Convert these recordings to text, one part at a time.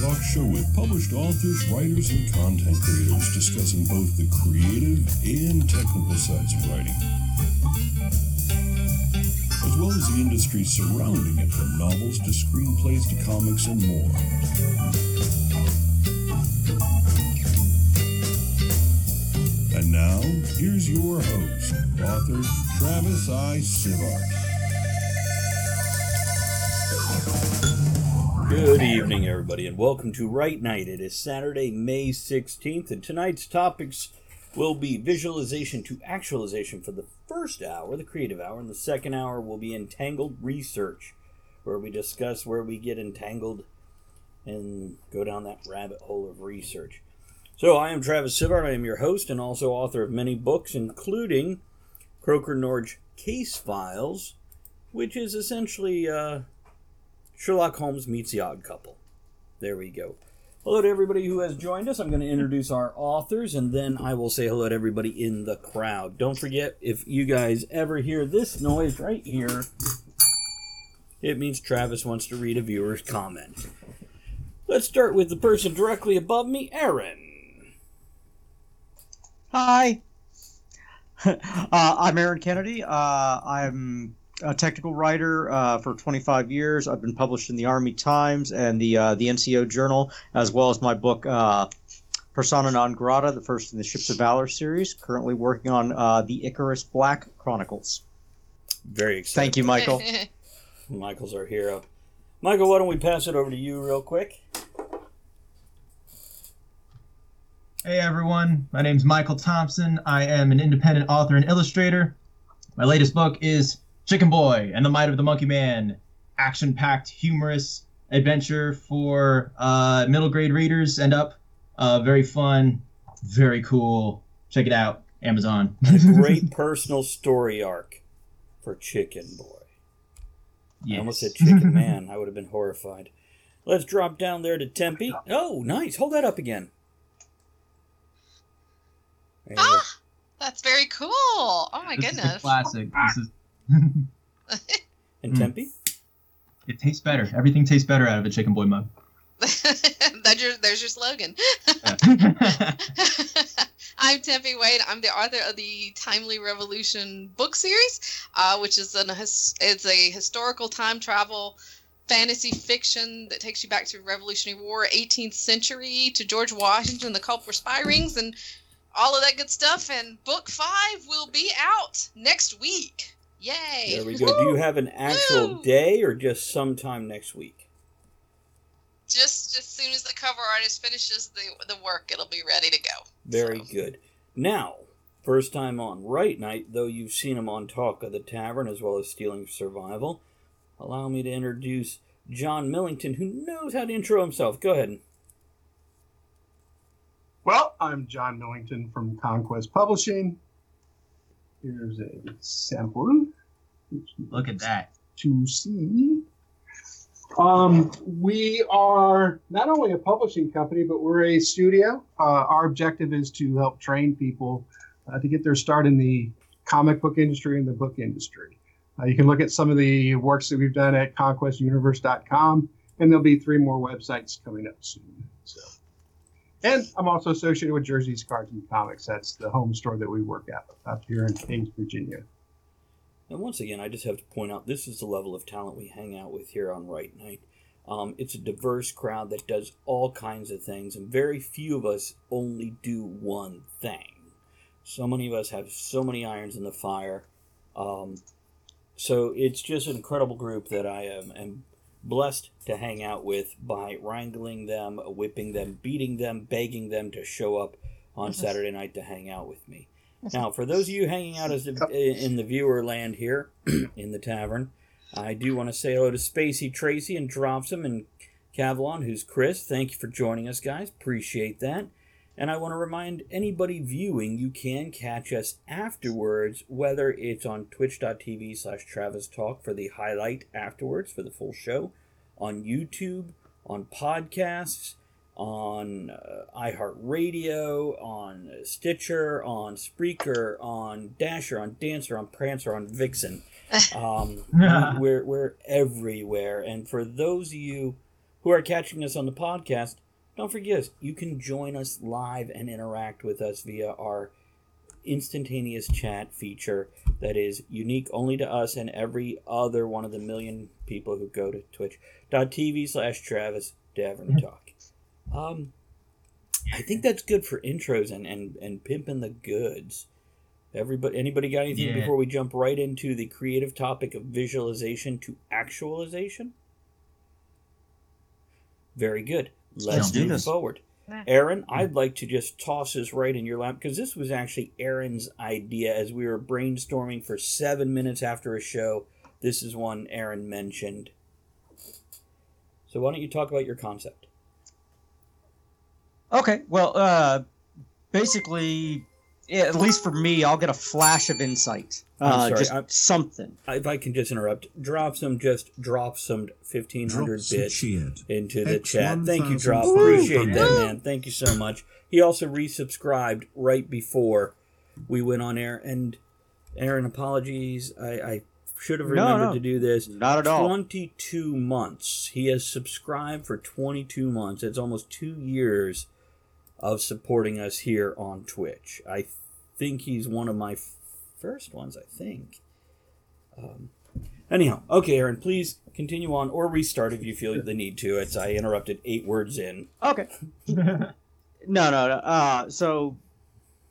Talk show with published authors, writers, and content creators discussing both the creative and technical sides of writing, as well as the industry surrounding it, from novels to screenplays to comics and more. And now, here's your host, author Travis Sivart. Good evening, everybody, and welcome to Write Night. It is Saturday, May 16th, and tonight's topics will be visualization to actualization for the first hour, the creative hour, and the second hour will be entangled research, where we discuss where we get entangled and go down that rabbit hole of research. So, I am Travis Sivart. I am your host and also author of many books, including Croker Norge Case Files, which is essentially Sherlock Holmes meets the Odd Couple. There we go. Hello to everybody who has joined us. I'm going to introduce our authors, and then I will say hello to everybody in the crowd. Don't forget, if you guys ever hear this noise right here, it means Travis wants to read a viewer's comment. Let's start with the person directly above me, Aaron. Hi. I'm Aaron Kennedy. I'm a technical writer for 25 years. I've been published in the Army Times and the NCO Journal, as well as my book Persona Non Grata, the first in the Ships of Valor series. Currently working on the Icarus Black Chronicles. Very exciting. Thank you, Michael. Michael's our hero. Michael, why don't we pass it over to you real quick? Hey, everyone. My name's Michael Thompson. I am an independent author and illustrator. My latest book is Chicken Boy and the Might of the Monkey Man, action-packed, humorous adventure for middle-grade readers and up. Very fun, very cool. Check it out, Amazon. A great personal story arc for Chicken Boy. Yes. I almost said Chicken Man. I would have been horrified. Let's drop down there to Tempe. Oh, nice. Hold that up again. Ah, that's very cool. Oh, my goodness. This is classic. This is and Tempe? It tastes better. Everything tastes better out of a Chicken Boy mug. There's your slogan. I'm Tempe Wade. I'm the author of the Timely Revolution book series, which is it's a historical time travel fantasy fiction that takes you back to Revolutionary War, 18th century, to George Washington, the Culper Spy Rings, and all of that good stuff. And book 5 will be out next week. Yay! There we go. Woo! Do you have an actual day or just sometime next week? Just as soon as the cover artist finishes the work, it'll be ready to go. Very good. Now, first time on Write Night, though you've seen him on Talk of the Tavern as well as Stealing Survival, allow me to introduce John Millington, who knows how to intro himself. Go ahead. Well, I'm John Millington from Conquest Publishing. Here's a sample. Look at that. To see. We are not only a publishing company, but we're a studio. Our objective is to help train people to get their start in the comic book industry and the book industry. You can look at some of the works that we've done at conquestuniverse.com, and there'll be 3 more websites coming up soon. So, and I'm also associated with Jerseys, Cards, and Comics. That's the home store that we work at up here in Kings, Virginia. And once again, I just have to point out, this is the level of talent we hang out with here on Write Night. It's a diverse crowd that does all kinds of things, and very few of us only do one thing. So many of us have so many irons in the fire. So it's just an incredible group that I am blessed to hang out with by wrangling them, whipping them, beating them, begging them to show up on Saturday night to hang out with me. Now, for those of you hanging out as in the viewer land here in the tavern, I do want to say hello to Spacey Tracy and Dropsum and Cavalon, who's Chris. Thank you for joining us, guys. Appreciate that. And I want to remind anybody viewing, you can catch us afterwards, whether it's on twitch.tv/TravisTalk for the highlight afterwards for the full show, on YouTube, on podcasts, on iHeartRadio, on Stitcher, on Spreaker, on Dasher, on Dancer, on Prancer, on Vixen. We're everywhere. And for those of you who are catching us on the podcast, don't forget us. You can join us live and interact with us via our instantaneous chat feature that is unique only to us and every other one of the million people who go to twitch.tv/TravisTavernTalk. I think that's good for intros and pimping the goods. Anybody got anything before we jump right into the creative topic of visualization to actualization? Very good. Let's move forward. Aaron, I'd like to just toss this right in your lap, because this was actually Aaron's idea as we were brainstorming for 7 minutes after a show. This is one Aaron mentioned. So why don't you talk about your concept? Okay, well, basically, at least for me, I'll get a flash of insight. Something. If I can just interrupt, Dropsum 1,500 bits into the chat. Thank you, Drop. Appreciate that, man. Thank you so much. He also resubscribed right before we went on air. And Aaron, apologies. I should have remembered to do this. Not at all. 22 months. He has subscribed for 22 months. It's almost 2 years of supporting us here on Twitch. I think he's one of my first ones, I think. Anyhow, okay, Aaron, please continue on or restart if you feel the need to. I interrupted 8 words in. Okay. No. So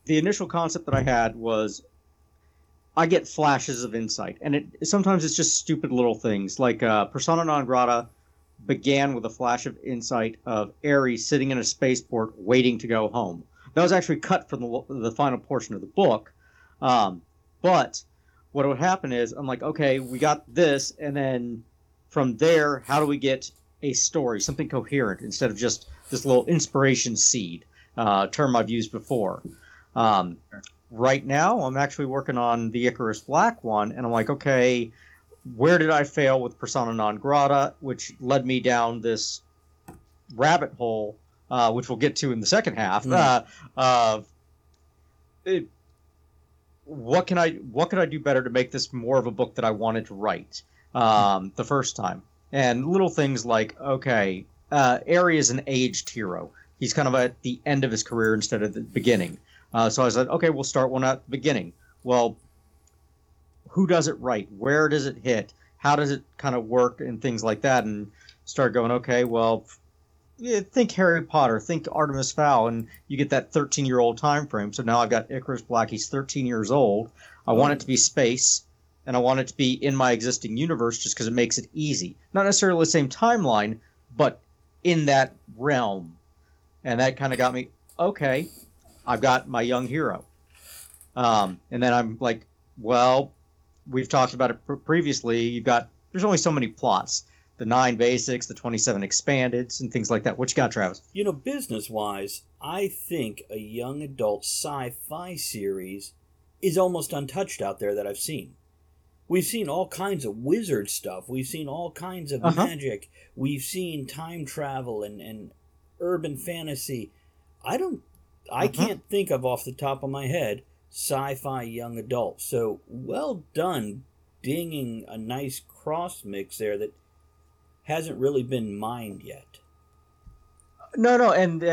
the initial concept that I had was I get flashes of insight, and sometimes it's just stupid little things. Like Persona Non Grata began with a flash of insight of Ares sitting in a spaceport waiting to go home. That was actually cut from the final portion of the book. But what would happen is I'm like, okay, we got this, and then from there, how do we get a story, something coherent, instead of just this little inspiration seed, term I've used before. Right now, I'm actually working on the Icarus Black one, and I'm like, okay, where did I fail with Persona Non Grata, which led me down this rabbit hole, which we'll get to in the second half, what could I do better to make this more of a book that I wanted to write the first time? And little things like, okay, Aerie is an aged hero. He's kind of at the end of his career instead of the beginning. So I was like, okay, we'll start one at the beginning. Well, who does it right? Where does it hit? How does it kind of work and things like that? And start going, okay, well, think Harry Potter, think Artemis Fowl, and you get that 13-year-old time frame. So now I've got Icarus Black. He's 13 years old. I want it to be space, and I want it to be in my existing universe just because it makes it easy. Not necessarily the same timeline, but in that realm. And that kind of got me, okay, I've got my young hero. And then I'm like, well, we've talked about it previously. There's only so many plots. The 9 basics, the 27 expandeds, and things like that. What you got, Travis? You know, business-wise, I think a young adult sci-fi series is almost untouched out there that I've seen. We've seen all kinds of wizard stuff. We've seen all kinds of magic. We've seen time travel and urban fantasy. I can't think of off the top of my head sci-fi young adult. So well done dinging a nice cross mix there that hasn't really been mined yet. No, and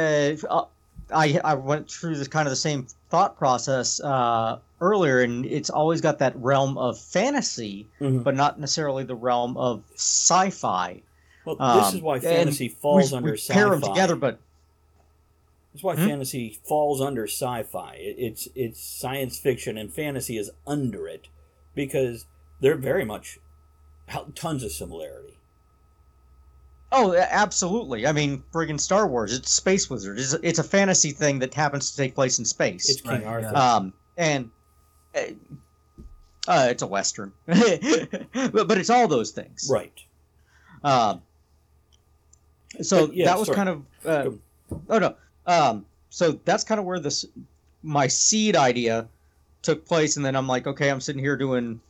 I went through this kind of the same thought process earlier, and it's always got that realm of fantasy, but not necessarily the realm of sci-fi. Well, this is why fantasy falls under sci-fi. We pair them together, but that's why fantasy falls under sci-fi. It's science fiction, and fantasy is under it because they're very much tons of similarity. Oh, absolutely. I mean, friggin' Star Wars, it's Space Wizard. It's a fantasy thing that happens to take place in space. It's King Arthur. and it's a Western, but it's all those things, right? So that's kind of where this my seed idea took place, and then I'm like, okay, I'm sitting here doing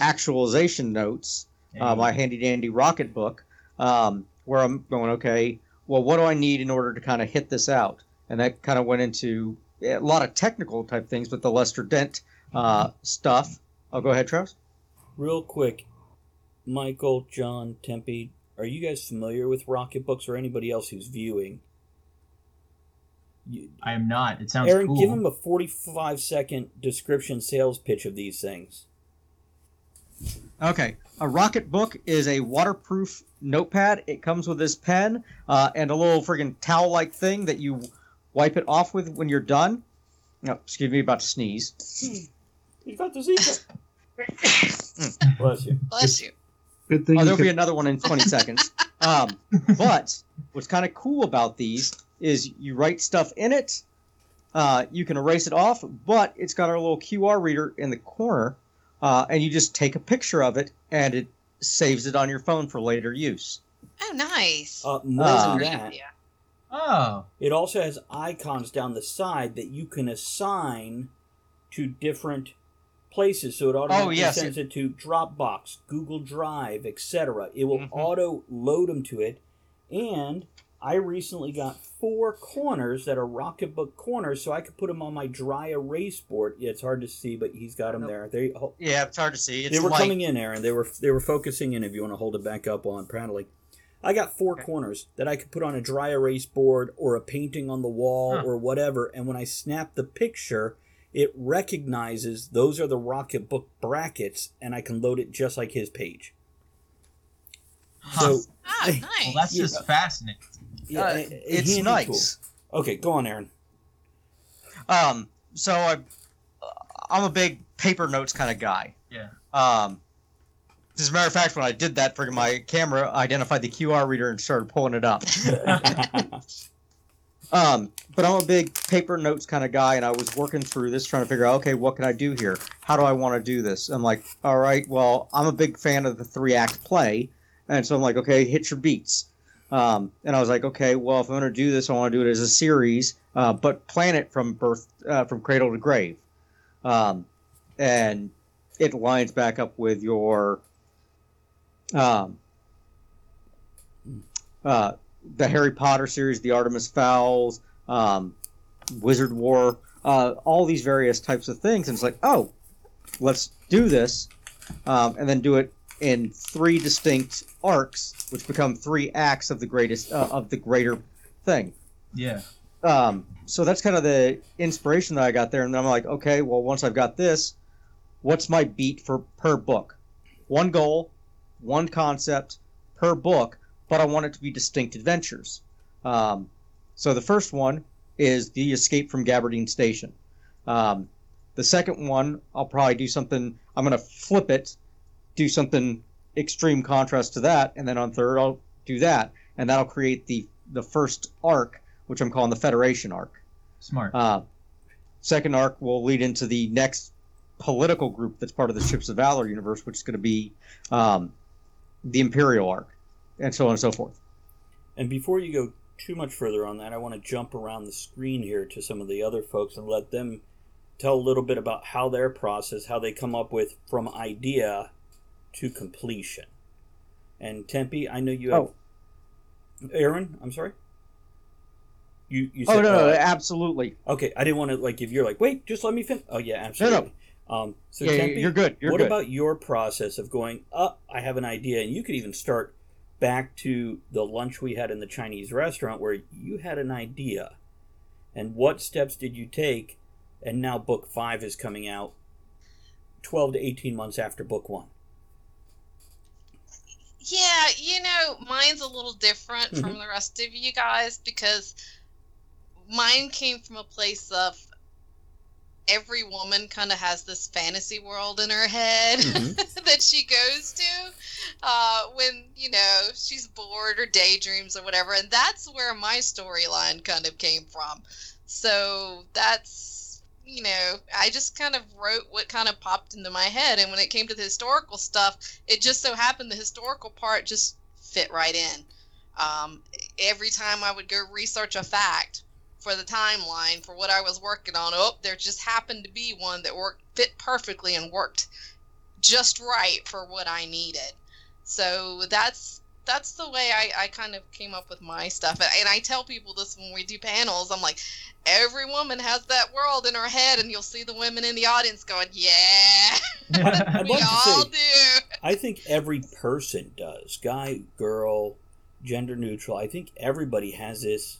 actualization notes, my handy dandy rocket book, where I'm going, okay, well, what do I need in order to kind of hit this out? And that kind of went into a lot of technical type things, but the Lester Dent stuff. Oh, go ahead, Travis. Real quick, Michael, John, Tempe, are you guys familiar with Rocketbooks or anybody else who's viewing? I am not. It sounds Aaron, cool. Give him a 45-second description sales pitch of these things. Okay. A Rocketbook is a waterproof notepad. It comes with this pen and a little friggin' towel-like thing that you wipe it off with when you're done. No, excuse me, about to sneeze. You're about to sneeze. Bless you. Bless you. Good thing there'll be another one in 20 seconds. But what's kind of cool about these is you write stuff in it. You can erase it off, but it's got our little QR reader in the corner, and you just take a picture of it, and it saves it on your phone for later use. Oh, nice. Oh. It also has icons down the side that you can assign to different places. So it automatically sends it to Dropbox, Google Drive, etc. It will auto-load them to it. And I recently got 4 corners that are Rocketbook corners, so I could put them on my dry erase board. Yeah, it's hard to see, but he's got them there. Yeah, it's hard to see. It's coming in, Aaron. They were focusing in, if you want to hold it back up on Prattling. I got 4 corners that I could put on a dry erase board or a painting on the wall or whatever, and when I snap the picture, it recognizes those are the Rocketbook brackets, and I can load it just like his page. Huh. So, nice. Well, that's just fascinating. Yeah, it's nice. Cool. Okay, go on, Aaron. So I'm a big paper notes kind of guy. Yeah. As a matter of fact, when I did that, friggin' my camera identified the QR reader and started pulling it up. But I'm a big paper notes kind of guy, and I was working through this trying to figure out, okay, what can I do here? How do I want to do this? I'm like, all right, well, I'm a big fan of the 3-act play, and so I'm like, okay, hit your beats. And I was like, okay, well, if I'm going to do this, I want to do it as a series, but plan it from cradle to grave. And it lines back up with your... the Harry Potter series, the Artemis Fowls, Wizard War, all these various types of things. And it's like, oh, let's do this, and then do it in 3 distinct arcs, which become 3 acts of the greater thing. Yeah. So that's kind of the inspiration that I got there, and I'm like, okay, well, once I've got this, what's my beat for per book? 1 goal. 1 concept per book, but I want it to be distinct adventures. So the first one is the escape from Gabardine Station. The second one, I'll probably do something, I'm going to flip it, do something extreme contrast to that, and then on third I'll do that, and that'll create the first arc, which I'm calling the Federation arc. Smart. Second arc will lead into the next political group that's part of the Ships of Valor universe, which is going to be... the Imperial arc, and so on and so forth. And before you go too much further on that, I want to jump around the screen here to some of the other folks and let them tell a little bit about how their process, how they come up with from idea to completion. And Tempe, I know you have... Aaron, I'm sorry? You said... Oh, no, absolutely. Okay, I didn't want to, if you're wait, just let me finish. Oh, yeah, absolutely. No. Tempe, you're good. What about your process of going, I have an idea, and you could even start back to the lunch we had in the Chinese restaurant where you had an idea, and what steps did you take, and now book 5 is coming out 12 to 18 months after book 1. Yeah, mine's a little different from the rest of you guys, because mine came from a place of, every woman kind of has this fantasy world in her head that she goes to when, she's bored or daydreams or whatever. And that's where my storyline kind of came from. So that's you know, I just kind of wrote what kind of popped into my head. And when it came to the historical stuff, it just so happened the historical part just fit right in. Every time I would go research a fact for the timeline for what I was working on, there just happened to be one that fit perfectly and worked just right for what I needed. So that's the way I kind of came up with my stuff. And I tell people this when we do panels. I'm like, every woman has that world in her head, and you'll see the women in the audience going, yeah, we all do. I think every person does, guy, girl, gender neutral. I think everybody has this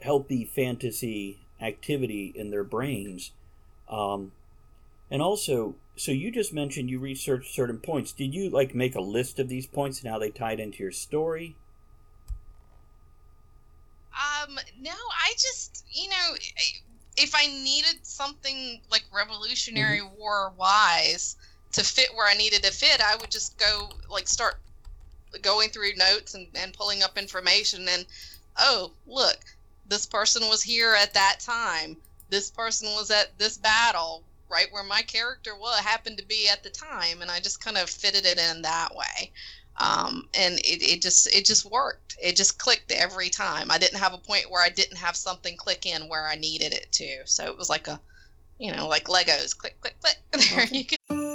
healthy fantasy activity in their brains. And also, so you just mentioned you researched certain points. Did you like make a list of these points and how they tied into your story? No, I just, you know, if I needed something like Revolutionary mm-hmm. War wise to fit where I needed to fit, I would just go like start going through notes and pulling up information and, oh, look, this person was here at that time. This person was at this battle, right where my character happened to be at the time, and I just kind of fitted it in that way. And it just worked. It just clicked every time. I didn't have a point where I didn't have something click in where I needed it to. So it was like a, you know, like Legos, click, click, click. There you go.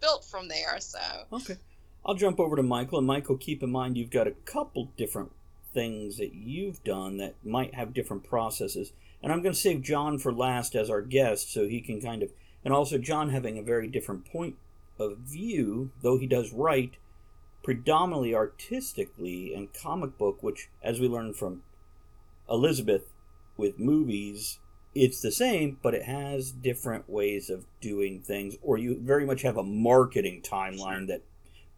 built from there, so. Okay. I'll jump over to Michael. And Michael, keep in mind you've got a couple different things that you've done that might have different processes. And I'm going to save John for last as our guest so he can kind of... And also John having a very different point of view, though he does write predominantly artistically and comic book, which, as we learned from Elizabeth with movies... It's the same, but it has different ways of doing things, or you very much have a marketing timeline that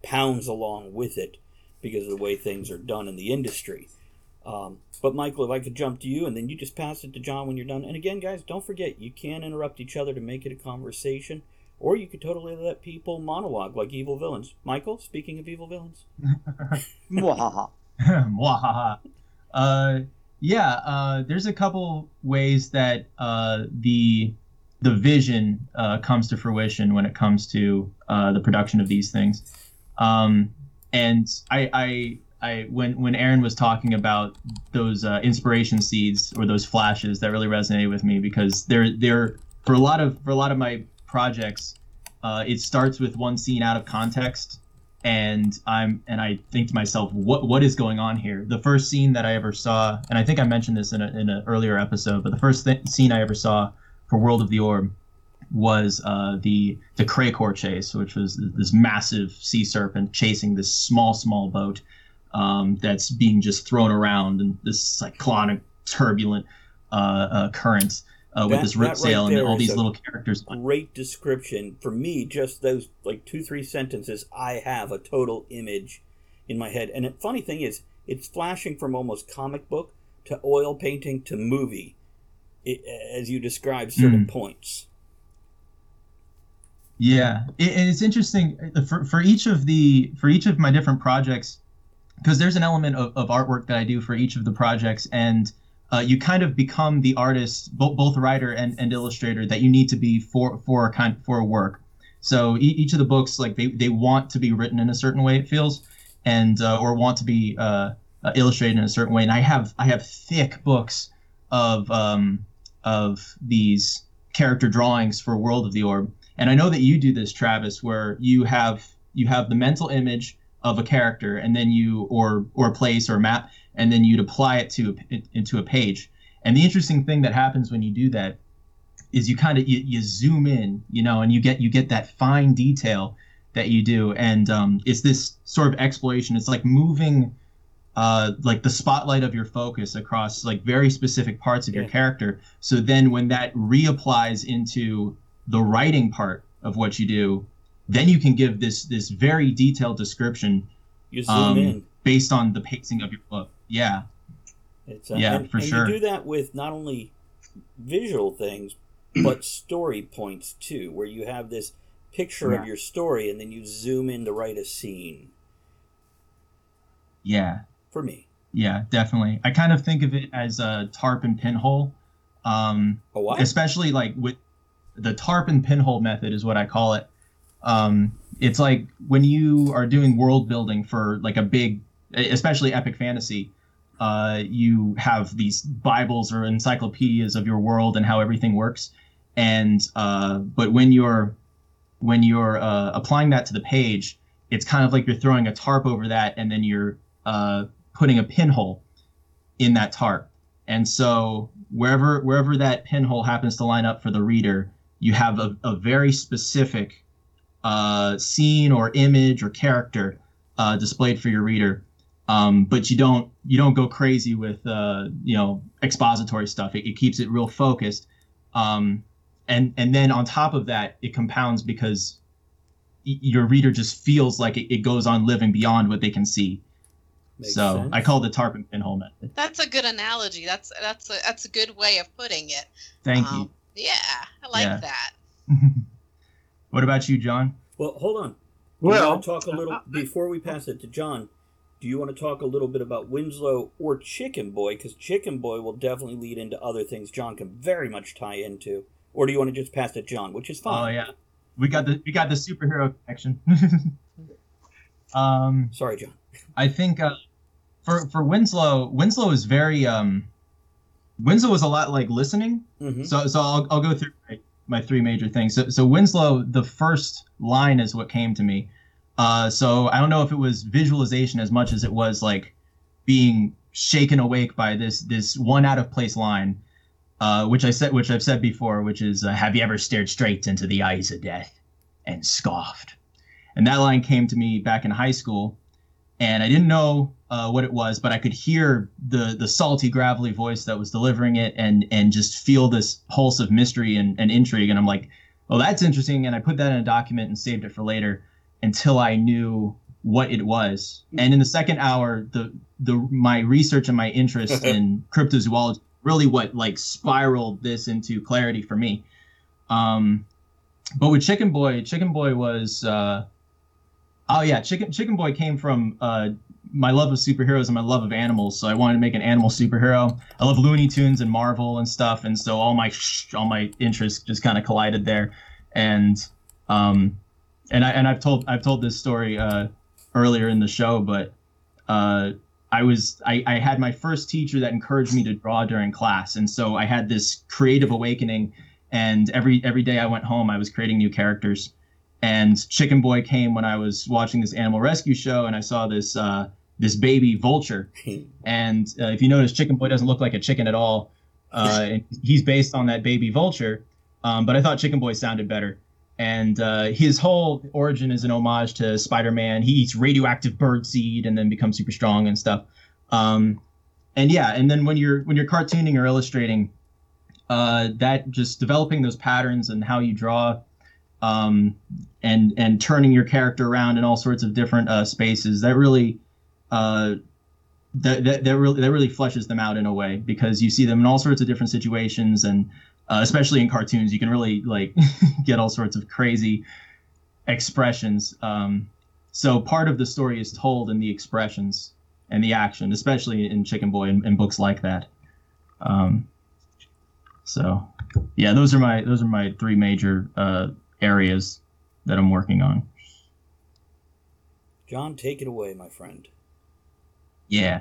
pounds along with it because of the way things are done in the industry. But Michael, if I could jump to you, and then you just pass it to John when you're done. And again, guys, don't forget, you can interrupt each other to make it a conversation, or you could totally let people monologue like evil villains. Michael, speaking of evil villains. Mwahaha. Mwahaha. Yeah, there's a couple ways that the vision comes to fruition when it comes to the production of these things. And I when Aaron was talking about those inspiration seeds or those flashes, that really resonated with me because they're for a lot of my projects, it starts with one scene out of context. And I think to myself, what is going on here? The first scene that I ever saw, and I think I mentioned this in an earlier episode, but the first scene I ever saw for World of the Orb was the Kraykor chase, which was this massive sea serpent chasing this small boat that's being just thrown around in this cyclonic, turbulent current with this rip sail and all these little characters. Great description. For me, just those like 2-3 sentences, I have a total image in my head. And the funny thing is, it's flashing from almost comic book to oil painting to movie, as you describe certain points. Yeah, and it's interesting for each of my different projects, because there's an element of artwork that I do for each of the projects, and you kind of become the artist, both writer and illustrator, that you need to be for a work. So each of the books, like they want to be written in a certain way, it feels, and or want to be illustrated in a certain way. And I have thick books of of these character drawings for World of the Orb. And I know that you do this, Travis, where you have the mental image of a character, and then you or a place or a map, and then you'd apply it into a page. And the interesting thing that happens when you do that is you kind of you zoom in, you know, and you get that fine detail that you do. And it's this sort of exploration. It's like moving like the spotlight of your focus across like very specific parts of your character. So then when that reapplies into the writing part of what you do, then you can give this very detailed description based on the pacing of your book. Yeah. Sure. You do that with not only visual things, but story points too, where you have this picture of your story and then you zoom in to write a scene. Yeah. For me. Yeah, definitely. I kind of think of it as a tarp and pinhole. A what? Especially like with the tarp and pinhole method is what I call it. It's like when you are doing world building for like a big, especially epic fantasy, you have these Bibles or encyclopedias of your world and how everything works. And but when you're applying that to the page, it's kind of like you're throwing a tarp over that, and then you're putting a pinhole in that tarp. And so wherever that pinhole happens to line up for the reader, you have a very specific scene or image or character displayed for your reader. But you don't go crazy with expository stuff. It keeps it real focused. And then on top of that, it compounds because your reader just feels like it goes on living beyond what they can see. Makes sense. I call it the tarp and pinhole method. That's a good analogy. That's a good way of putting it. Thank you. Yeah, I like that. What about you, John? Well, hold on. Well, talk a little before we pass it to John. Do you want to talk a little bit about Winslow or Chicken Boy? Because Chicken Boy will definitely lead into other things John can very much tie into. Or do you want to just pass it to John, which is fine? Oh yeah. We got the superhero connection. Sorry, John. I think for Winslow is very Winslow is a lot like listening. Mm-hmm. So I'll go through my three major things. So Winslow, the first line is what came to me. So I don't know if it was visualization as much as it was like being shaken awake by this one out of place line. Which I've said before, which is, have you ever stared straight into the eyes of death and scoffed? And that line came to me back in high school, and I didn't know what it was, but I could hear the salty, gravelly voice that was delivering it and just feel this pulse of mystery and intrigue. And I'm like, oh, that's interesting. And I put that in a document and saved it for later until I knew what it was. And in the second hour, my research and my interest in cryptozoology really what like spiraled this into clarity for me. But with Chicken Boy was Chicken Boy came from my love of superheroes and my love of animals. So I wanted to make an animal superhero. I love Looney Tunes and Marvel and stuff, and so all my interests just kind of collided there. And I've told this story earlier in the show, but I had my first teacher that encouraged me to draw during class. And so I had this creative awakening, and every day I went home, I was creating new characters. And Chicken Boy came when I was watching this animal rescue show, and I saw this baby vulture. And if you notice, Chicken Boy doesn't look like a chicken at all. And he's based on that baby vulture. But I thought Chicken Boy sounded better. And his whole origin is an homage to Spider-Man. He eats radioactive bird seed and then becomes super strong and stuff. And then when you're cartooning or illustrating, that just developing those patterns and how you draw, and turning your character around in all sorts of different spaces, that really fleshes them out in a way, because you see them in all sorts of different situations. And especially in cartoons, you can really like get all sorts of crazy expressions. So part of the story is told in the expressions and the action, especially in Chicken Boy and books like that. Those are my three major areas that I'm working on. John, take it away, my friend. Yeah.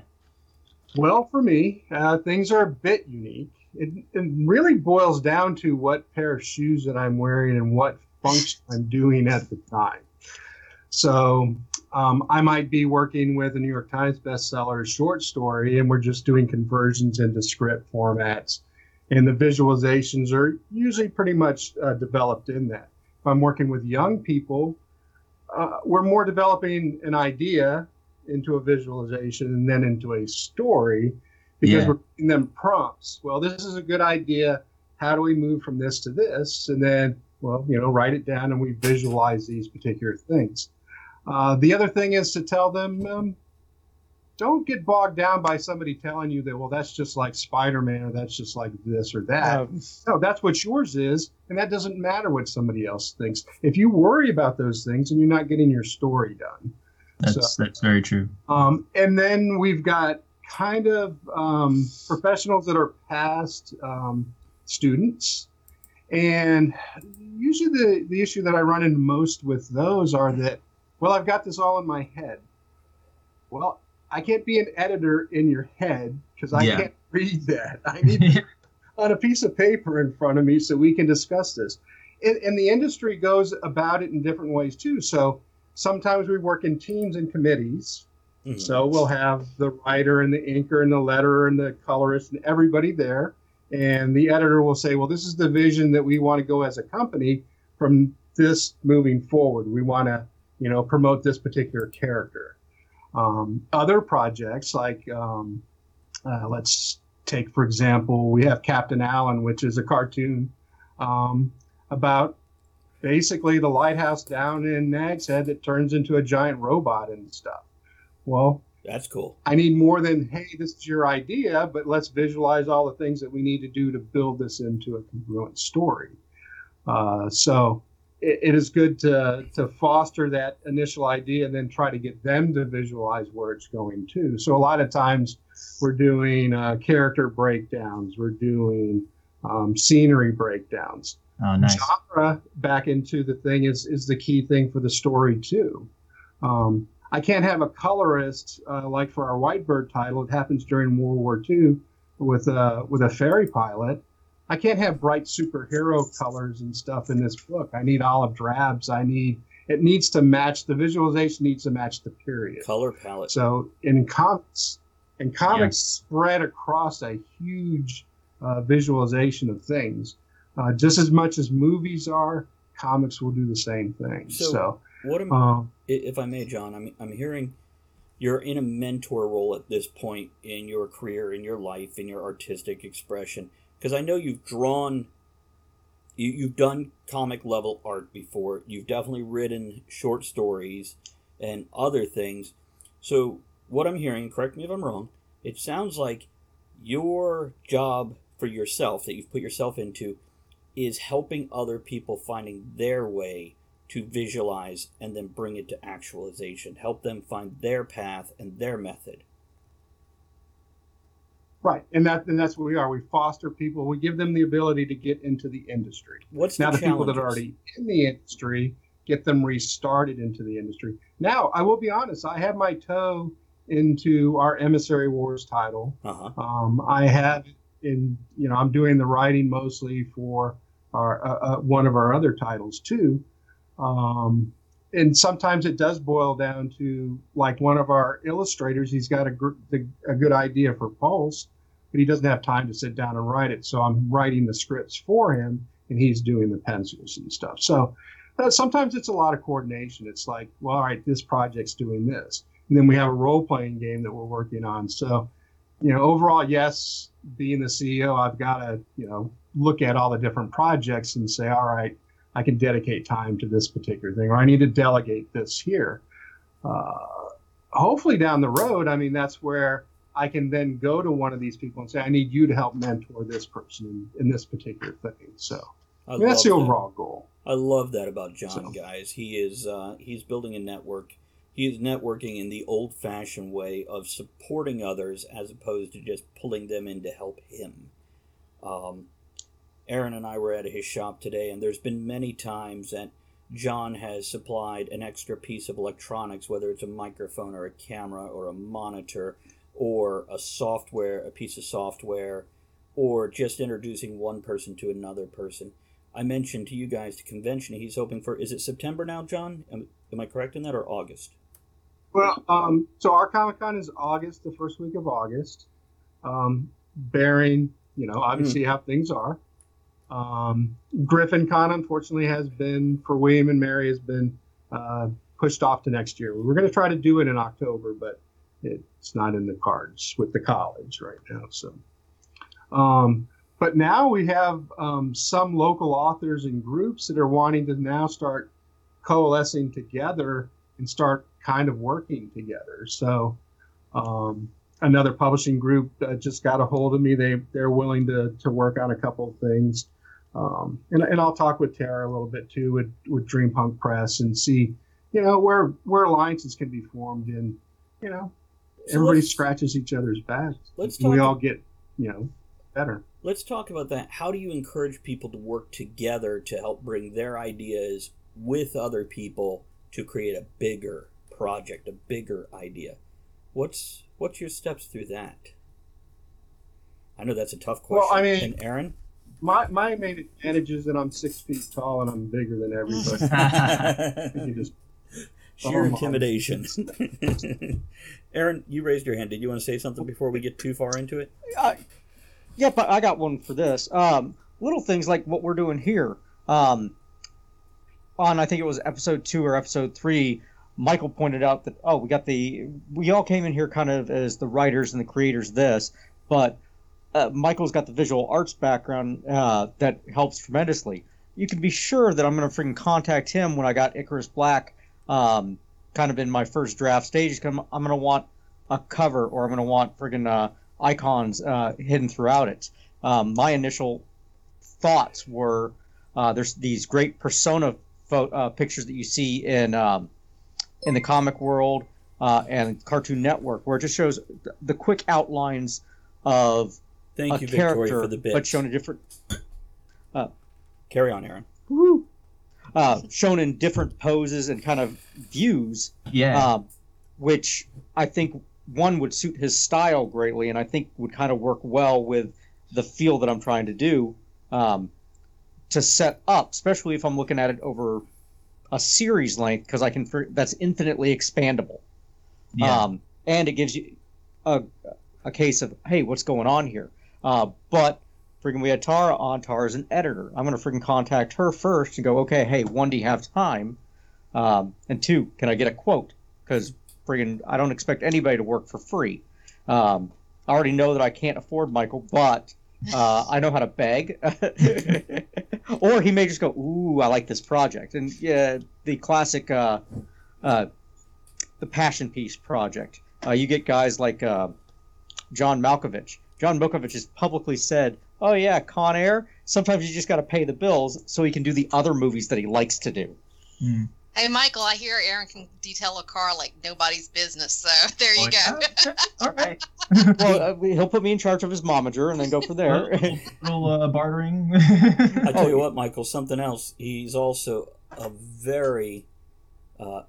Well, for me, things are a bit unique. it really boils down to what pair of shoes that I'm wearing and what function I'm doing at the time. So I might be working with a New York Times bestseller short story, and we're just doing conversions into script formats. And the visualizations are usually pretty much developed in that. If I'm working with young people, we're more developing an idea into a visualization and then into a story because we're giving them prompts. Well, this is a good idea. How do we move from this to this? And then, well, you know, write it down and we visualize these particular things. The other thing is to tell them, don't get bogged down by somebody telling you that, well, that's just like Spider-Man or that's just like this or that. No, that's what yours is, and that doesn't matter what somebody else thinks. If you worry about those things, and you're not getting your story done. That's very true. And then we've got kind of professionals that are past students. And usually the issue that I run into most with those are that, well, I've got this all in my head. Well, I can't be an editor in your head because I can't read that. I need it on a piece of paper in front of me so we can discuss this. And the industry goes about it in different ways, too. So sometimes we work in teams and committees. Mm-hmm. So we'll have the writer and the inker and the letterer and the colorist and everybody there. And the editor will say, well, this is the vision that we want to go as a company from this moving forward. We want to, you know, promote this particular character. Other projects like, let's take, for example, we have Captain Allen, which is a cartoon about basically the lighthouse down in Nag's Head that turns into a giant robot and stuff. Well, that's cool. I need more than, hey, this is your idea, but let's visualize all the things that we need to do to build this into a congruent story. So it is good to foster that initial idea and then try to get them to visualize where it's going to. So a lot of times we're doing character breakdowns. We're doing scenery breakdowns. Oh, nice. Genre back into the thing is the key thing for the story, too. I can't have a colorist like for our White Bird title. It happens during World War II with a ferry pilot. I can't have bright superhero colors and stuff in this book. I need olive drabs. It needs to match, the visualization needs to match the period. Color palette. So in comics, spread across a huge visualization of things. Just as much as movies are, comics will do the same thing. So what if I may, John, I'm hearing you're in a mentor role at this point in your career, in your life, in your artistic expression. Because I know you've drawn, you've done comic level art before. You've definitely written short stories and other things. So what I'm hearing, correct me if I'm wrong, it sounds like your job for yourself that you've put yourself into is helping other people finding their way to visualize and then bring it to actualization. Help them find their path and their method. Right, and that's what we are. We foster people. We give them the ability to get into the industry. What's now the people that are already in the industry, get them restarted into the industry. Now, I will be honest. I have my toe into our Emissary Wars title. Uh-huh. I have in I'm doing the writing mostly for our one of our other titles too, and sometimes it does boil down to, like, one of our illustrators, he's got a good idea for Pulse, but he doesn't have time to sit down and write it. So I'm writing the scripts for him, and he's doing the pencils and stuff. So sometimes it's a lot of coordination. It's like, well, all right, this project's doing this. And then we have a role-playing game that we're working on. So, overall, yes, being the CEO, I've got to, look at all the different projects and say, all right, I can dedicate time to this particular thing, or I need to delegate this here. Hopefully down the road, that's where I can then go to one of these people and say, I need you to help mentor this person in this particular thing. So that's the overall goal. I love that about John, guys. He is he's building a network. He is networking in the old-fashioned way of supporting others as opposed to just pulling them in to help him. Aaron and I were at his shop today, and there's been many times that John has supplied an extra piece of electronics, whether it's a microphone or a camera or a monitor or a piece of software or just introducing one person to another person. I mentioned to you guys the convention he's hoping for. Is it September now, John? Am I correct in that, or August? Well, so our Comic-Con is August, the first week of August, bearing, you know, obviously how things are. Griffin Con, unfortunately, has been, for William and Mary, has been pushed off to next year. We were going to try to do it in October, but it's not in the cards with the college right now. So, but now we have some local authors and groups that are wanting to now start coalescing together and start kind of working together. So another publishing group just got a hold of me. They're willing to work on a couple of things. And I'll talk with Tara a little bit too with Dream Punk Press and see, you know, where alliances can be formed and, you know, everybody scratches each other's backs. We all get, you know, better. Let's talk about that. How do you encourage people to work together to help bring their ideas with other people to create a bigger project, a bigger idea? What's your steps through that? I know that's a tough question. Well, I mean, and Aaron? My main advantage is that I'm 6 feet tall and I'm bigger than everybody. You just sheer intimidation. Aaron, you raised your hand. Did you want to say something before we get too far into it? Yeah, but I got one for this. Little things like what we're doing here. On, I think it was episode 2 or episode 3, Michael pointed out that, we all came in here kind of as the writers and the creators of this, but Michael's got the visual arts background that helps tremendously. You can be sure that I'm going to freaking contact him when I got Icarus Black kind of in my first draft stage. I'm going to want a cover, or I'm going to want friggin' icons hidden throughout it. My initial thoughts were there's these great persona pictures that you see in the comic world and Cartoon Network, where it just shows the quick outlines of a character, but shown in different. Carry on, Aaron. Woo. Shown in different poses and kind of views, which I think one would suit his style greatly, and I think would kind of work well with the feel that I'm trying to do to set up, especially if I'm looking at it over a series length, because I can that's infinitely expandable, and it gives you a case of, hey, what's going on here? But freaking, we had Tara on. Tara's an editor. I'm going to freaking contact her first and go, okay, hey, one, do you have time? And two, can I get a quote? Because freaking, I don't expect anybody to work for free. I already know that I can't afford Michael, but I know how to beg. Or he may just go, ooh, I like this project. And yeah, the classic, the passion piece project. You get guys like John Malkovich. John Malkovich has publicly said, oh yeah, Con Air, sometimes you just got to pay the bills so he can do the other movies that he likes to do. Mm. Hey, Michael, I hear Aaron can detail a car like nobody's business, so there you go. All right. Well, he'll put me in charge of his momager and then go from there. A little bartering. I tell you what, Michael, something else. He's also a very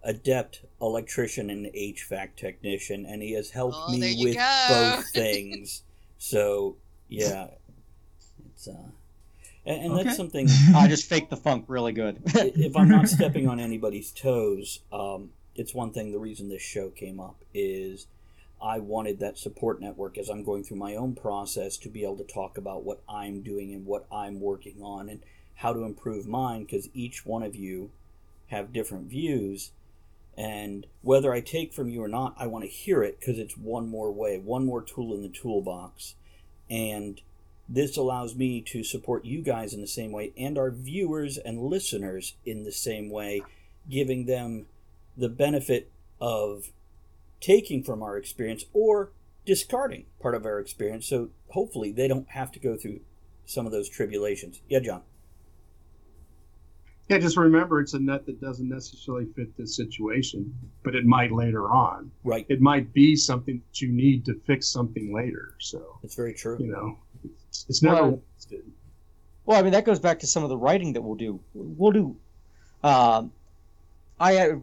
adept electrician and HVAC technician, and he has helped me with both things. So, yeah. It's... And that's something... I just faked the funk really good. If I'm not stepping on anybody's toes, it's one thing. The reason this show came up is I wanted that support network as I'm going through my own process to be able to talk about what I'm doing and what I'm working on and how to improve mine, because each one of you have different views. And whether I take from you or not, I want to hear it, because it's one more way, one more tool in the toolbox. And... this allows me to support you guys in the same way and our viewers and listeners in the same way, giving them the benefit of taking from our experience or discarding part of our experience, so hopefully they don't have to go through some of those tribulations. Yeah, John? Yeah, just remember it's a nut that doesn't necessarily fit this situation, but it might later on. Right. It might be something that you need to fix something later. So it's very true. You know. It's never well, I mean, that goes back to some of the writing that we'll do.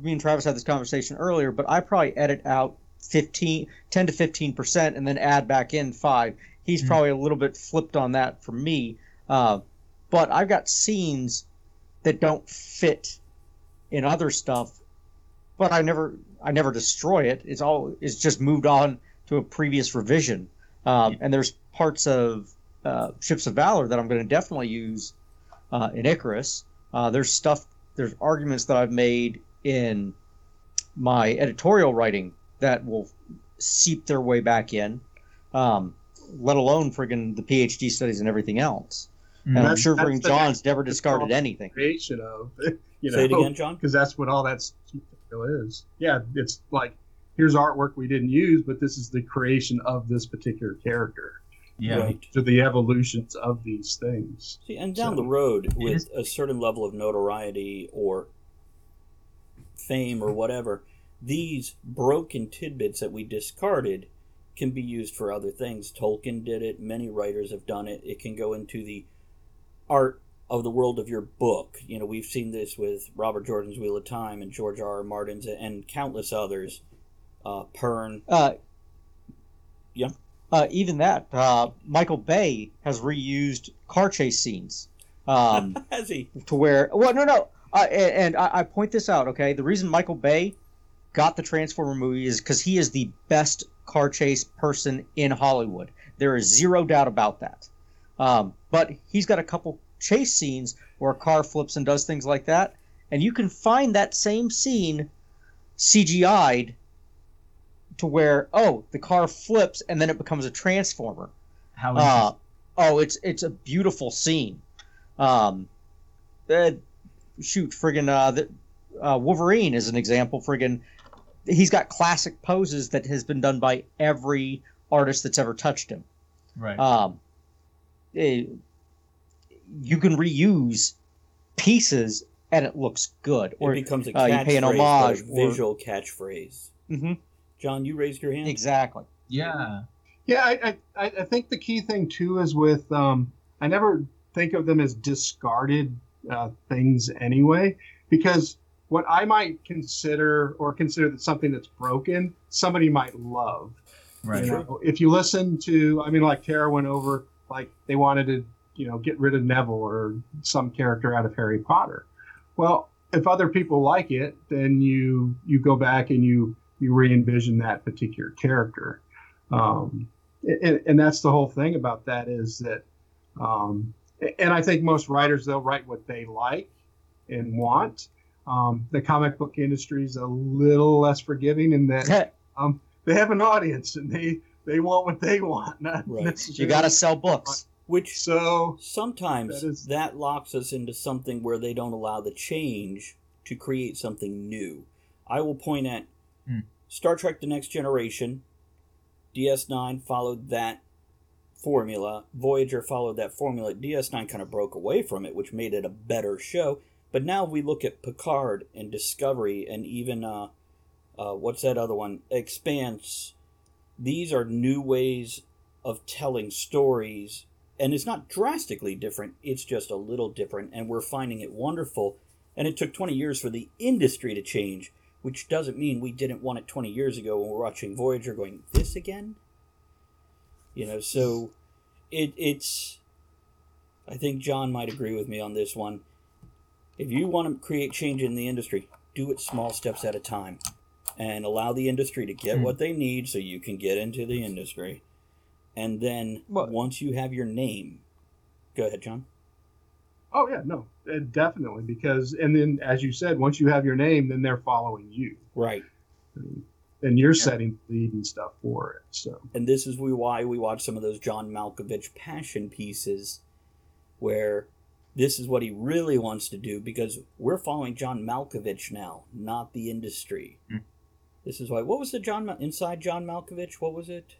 Me and Travis had this conversation earlier, but I probably edit out 10 to 15%, and then add back in 5. He's probably a little bit flipped on that from me. But I've got scenes that don't fit in other stuff, but I never destroy it. It's just moved on to a previous revision. And there's parts of Ships of Valor that I'm going to definitely use in Icarus. There's arguments that I've made in my editorial writing that will seep their way back in, let alone friggin' the PhD studies and everything else. And I'm sure friggin' John's never discarded anything. Creation of, you know, say it again, John? Because that's what all that material is. Yeah, it's like, here's artwork we didn't use, but this is the creation of this particular character. Yeah, right. To the evolutions of these things. See, and down the road, with a certain level of notoriety or fame or whatever, these broken tidbits that we discarded can be used for other things. Tolkien did it. Many writers have done it. It can go into the art of the world of your book. You know, we've seen this with Robert Jordan's Wheel of Time and George R. R. Martin's and countless others. Pern. Yeah. Even that, Michael Bay has reused car chase scenes. Has he? To where... Well, no. I point this out, okay? The reason Michael Bay got the Transformer movie is because he is the best car chase person in Hollywood. There is zero doubt about that. But he's got a couple chase scenes where a car flips and does things like that, and you can find that same scene CGI'd to where, the car flips and then it becomes a transformer. How is it? It's a beautiful scene. Wolverine is an example. He's got classic poses that has been done by every artist that's ever touched him. Right. You can reuse pieces and it looks good. Or it becomes a catchphrase, you pay an homage, or visual catchphrase. Mm-hmm. John, you raised your hand. Exactly. Yeah. Yeah, I think the key thing, too, is with... I never think of them as discarded things anyway, because what I might consider that something that's broken, somebody might love. Right. You know? If you listen to... Tara went over, they wanted to, get rid of Neville or some character out of Harry Potter. Well, if other people like it, then you go back and you re-envision that particular character. And that's the whole thing about that is that, and I think most writers, they'll write what they like and want. The comic book industry is a little less forgiving in that they have an audience and they want what they want. Right. You got to sell books. Which so sometimes that locks us into something where they don't allow the change to create something new. I will point at Star Trek The Next Generation, DS9 followed that formula, Voyager followed that formula, DS9 kind of broke away from it, which made it a better show, but now we look at Picard and Discovery and even, what's that other one, Expanse, these are new ways of telling stories, and it's not drastically different, it's just a little different, and we're finding it wonderful, and it took 20 years for the industry to change, which doesn't mean we didn't want it 20 years ago when we're watching Voyager going, this again? So it's... I think John might agree with me on this one. If you want to create change in the industry, do it small steps at a time and allow the industry to get what they need so you can get into the industry. And then once you have your name... Go ahead, John. Oh, yeah, no, definitely, because, and then, as you said, once you have your name, then they're following you. Right. And you're setting the lead and stuff for it, so. And this is why we watch some of those John Malkovich passion pieces, where this is what he really wants to do, because we're following John Malkovich now, not the industry. Mm. This is why, what was the Inside John Malkovich, what was it?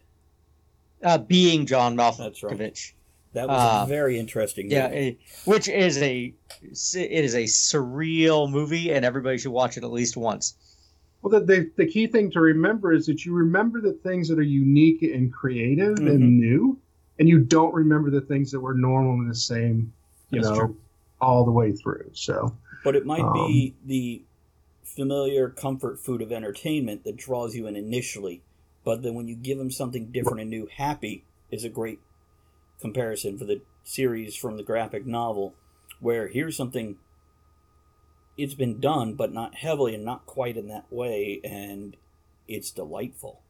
Being John Malkovich. That's right. That was a very interesting movie. Yeah, it is a surreal movie, and everybody should watch it at least once. Well, the key thing to remember is that you remember the things that are unique and creative and new, and you don't remember the things that were normal and the same, all the way through. So, but it might be the familiar comfort food of entertainment that draws you in initially, but then when you give them something different and new, Happy is a great comparison for the series from the graphic novel, where here's something, it's been done, but not heavily and not quite in that way, and it's delightful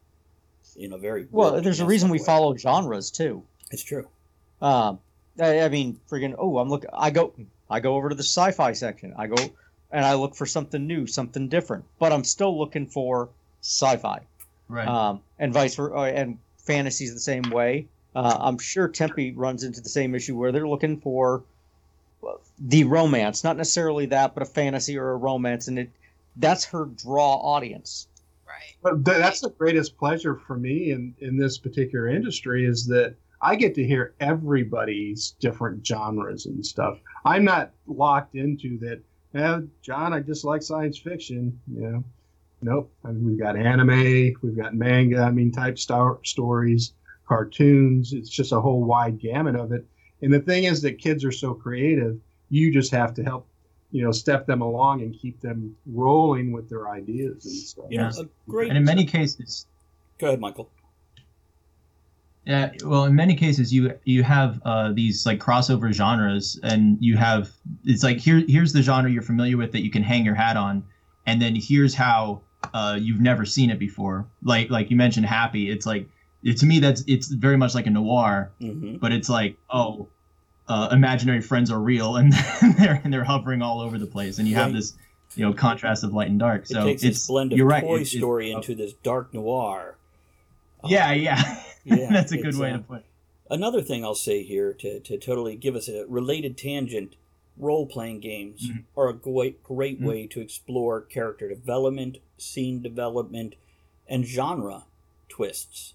in a very... Well, there's a reason we follow genres, too. It's true. I mean, friggin', I go over to the sci-fi section. I go and I look for something new, something different, but I'm still looking for sci-fi. Right. And vice versa, and fantasy's the same way. I'm sure Tempe runs into the same issue where they're looking for the romance, not necessarily that, but a fantasy or a romance, and that's her draw audience. Right. But that's the greatest pleasure for me in this particular industry is that I get to hear everybody's different genres and stuff. I'm not locked into that. John, I just like science fiction. You know, nope. I mean, we've got anime, we've got manga. I mean, type stories, cartoons. It's just a whole wide gamut of it. And the thing is that kids are so creative. You just have to help, you know, step them along and keep them rolling with their ideas and stuff. Yeah, and in many cases. Go ahead, Michael. Yeah, well, in many cases, you have these like crossover genres, and you have, it's like here's the genre you're familiar with that you can hang your hat on, and then here's how you've never seen it before. Like you mentioned, happy. It's like to me it's very much like a noir, mm-hmm. but it's like imaginary friends are real, and they're hovering all over the place, and you have this contrast of light and dark. So it takes this blend of Toy Story into this dark noir. Yeah, that's a good way to put it. Another thing I'll say here to totally give us a related tangent, role-playing games mm-hmm. are a great mm-hmm. way to explore character development, scene development, and genre twists.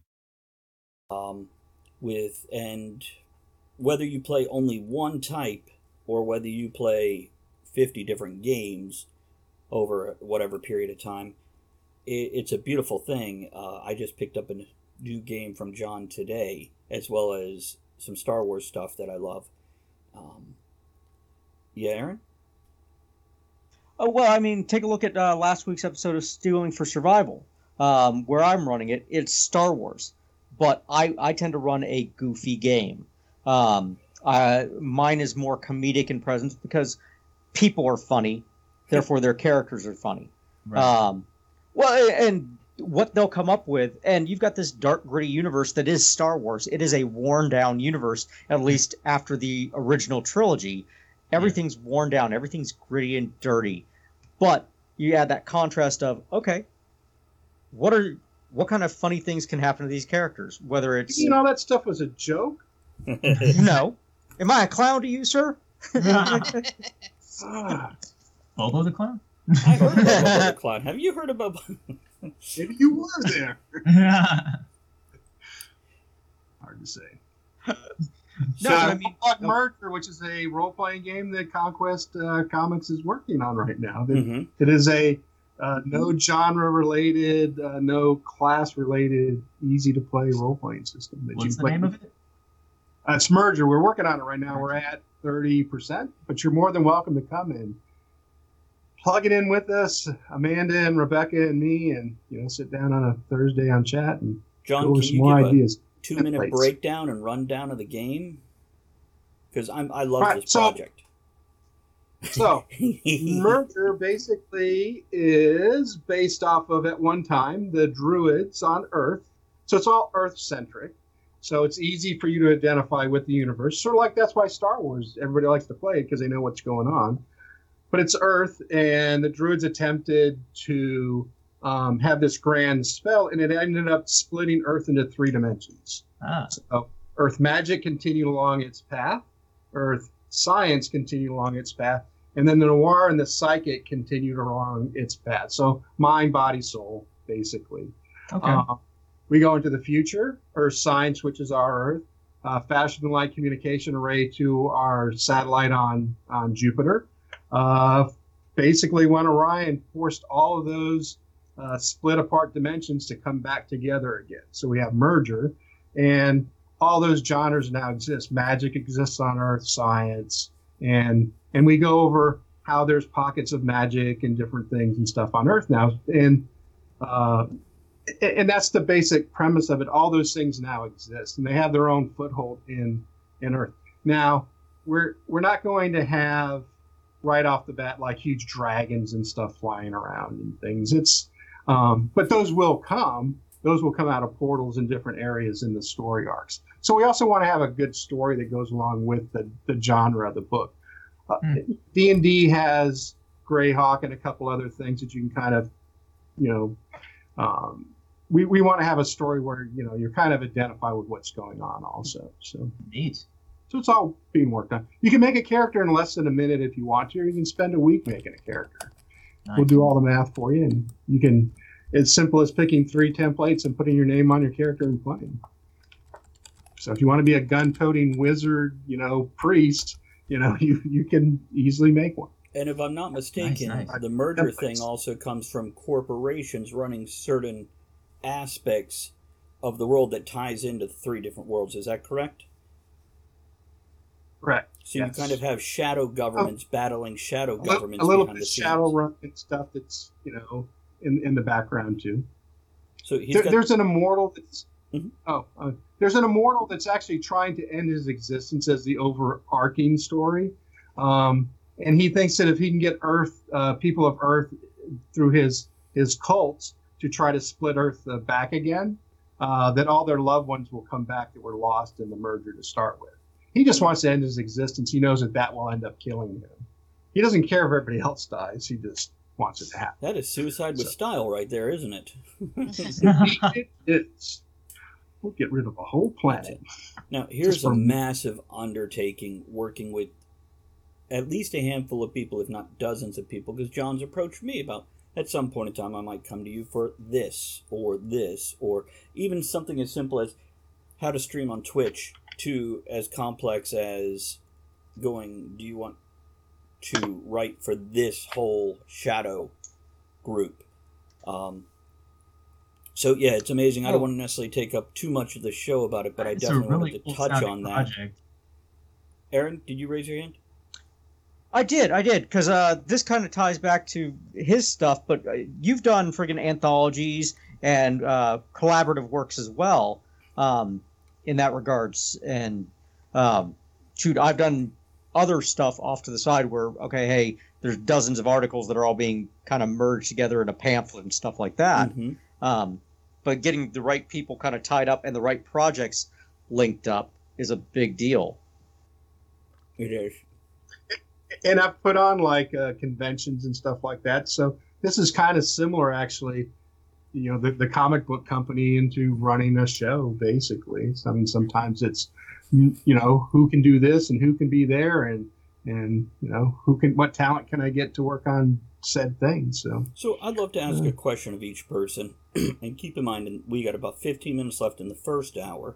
And whether you play only one type or whether you play 50 different games over whatever period of time, it's a beautiful thing. I just picked up a new game from John today, as well as some Star Wars stuff that I love. Yeah, Aaron? Oh, well, I mean, take a look at last week's episode of Stealing for Survival, where I'm running it. It's Star Wars. But I tend to run a goofy game. Mine is more comedic in presence because people are funny, therefore their characters are funny. Right. Well, and what they'll come up with, and you've got this dark, gritty universe that is Star Wars. It is a worn-down universe, at least after the original trilogy. Everything's worn down. Everything's gritty and dirty. But you add that contrast of, okay, what kind of funny things can happen to these characters? Whether it's... You mean all that stuff was a joke? No. Am I a clown to you, sir? Bobo the Clown? I heard about Bobo the Clown. Have you heard about Bobo? Maybe you were there. Hard to say. Merger, which is a role-playing game that Conquest Comics is working on right now. Mm-hmm. It is a... no genre-related, no class-related, easy-to-play role-playing system. What's the name of it? It's Merger. We're working on it right now. We're at 30%, but you're more than welcome to come in. Plug it in with us, Amanda and Rebecca and me, and sit down on a Thursday on chat and John, go with some more ideas. A 2-minute breakdown and rundown of the game? Because I love this project. So, Merger basically is based off of, at one time, the druids on Earth. So it's all Earth-centric. So it's easy for you to identify with the universe. Sort of like that's why Star Wars, everybody likes to play it because they know what's going on. But it's Earth, and the druids attempted to have this grand spell, and it ended up splitting Earth into three dimensions. Ah. So Earth magic continued along its path, Earth science continued along its path, and then the noir and the psychic continued along its path. So mind, body, soul, basically. Okay. We go into the future, Earth science, which is our Earth, faster than light communication array to our satellite on Jupiter. Basically, when Orion forced all of those split apart dimensions to come back together again. So we have Merger, and all those genres now exist. Magic exists on Earth, science, and we go over how there's pockets of magic and different things and stuff on Earth now. And that's the basic premise of it. All those things now exist, and they have their own foothold in Earth. Now, we're not going to have right off the bat like huge dragons and stuff flying around and things. It's but those will come. Those will come out of portals in different areas in the story arcs. So we also want to have a good story that goes along with the genre of the book. D&D has Greyhawk and a couple other things that you can kind of, we want to have a story where, you're kind of identify with what's going on also. So neat. So it's all being worked on. You can make a character in less than a minute if you want to. Or you can spend a week making a character. Nice. We'll do all the math for you, and you can. It's simple as picking three templates and putting your name on your character and playing. So if you want to be a gun-toting wizard, priest, you can easily make one. And if I'm not mistaken, nice. The merger thing also comes from corporations running certain aspects of the world that ties into three different worlds. Is that correct? Correct. So yes. You kind of have shadow governments battling shadow governments behind the scenes. A little bit shadow run and stuff that's, in the background too. So there's an immortal that's there's an immortal that's actually trying to end his existence as the overarching story, and he thinks that if he can get Earth people of Earth through his cults to try to split Earth back again, that all their loved ones will come back that were lost in the merger to start with. He just wants to end his existence. He knows that will end up killing him. He doesn't care if everybody else dies. He just wants it to happen. That is suicide with style right there, isn't it? It is. We'll get rid of a whole planet. Now, here's a massive undertaking working with at least a handful of people, if not dozens of people, because John's approached me about, at some point in time, I might come to you for this, or even something as simple as how to stream on Twitch, to as complex as going, do you want to write for this whole shadow group? So yeah, it's amazing. I don't want to necessarily take up too much of the show about it, but I definitely wanted to touch on that. Aaron, did you raise your hand? I did, because this kind of ties back to his stuff, but you've done friggin' anthologies and collaborative works as well in that regards. And shoot, I've done other stuff off to the side where, there's dozens of articles that are all being kind of merged together in a pamphlet and stuff like that. Mm-hmm. But getting the right people kind of tied up and the right projects linked up is a big deal. It is. And I've put on conventions and stuff like that. So this is kind of similar, actually, the comic book company into running a show, basically. So, sometimes it's, who can do this and who can be there and what talent can I get to work on said thing. So I'd love to ask a question of each person, and keep in mind, and we got about 15 minutes left in the first hour.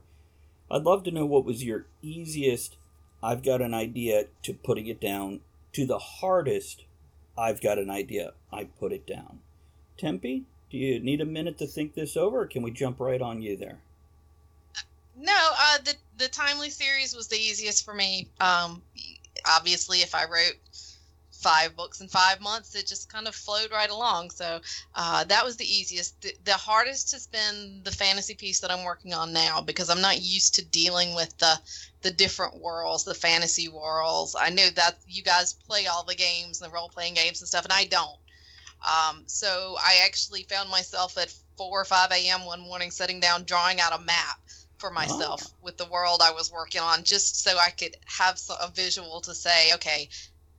I'd love to know what was your easiest, I've got an idea, to putting it down, to the hardest, I've got an idea, I put it down. Tempe, do you need a minute to think this over, or can we jump right on you there? No, the Timely series was the easiest for me. Obviously, if I wrote 5 books in 5 months, it just kind of flowed right along. So that was the easiest. The hardest has been the fantasy piece that I'm working on now, because I'm not used to dealing with the different worlds, the fantasy worlds. I know that you guys play all the games, the role-playing games and stuff, and I don't. So I actually found myself at 4 or 5 a.m. one morning sitting down drawing out a map for myself with the world I was working on, just so I could have a visual to say, okay,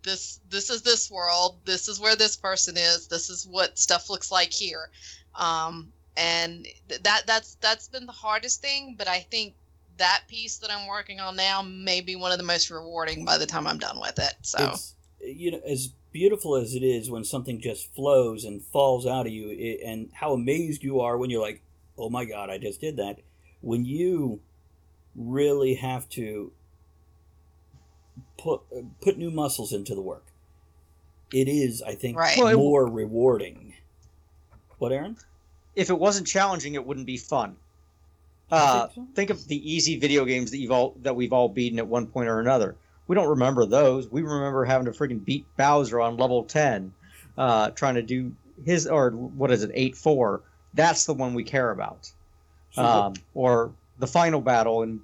this is this world, this is where this person is, this is what stuff looks like here. And that's been the hardest thing, but I think that piece that I'm working on now may be one of the most rewarding by the time I'm done with it. So it's, you know, as beautiful as it is when something just flows and falls out of you, and how amazed you are when you're like, oh my God, I just did that. When you really have to put new muscles into the work, it is, I think, more rewarding. What, Aaron? If it wasn't challenging, it wouldn't be fun. Think of the easy video games that we've all beaten at one point or another. We don't remember those. We remember having to freaking beat Bowser on level 10, trying to do his, or what is it, 8-4. That's the one we care about. Or the final battle in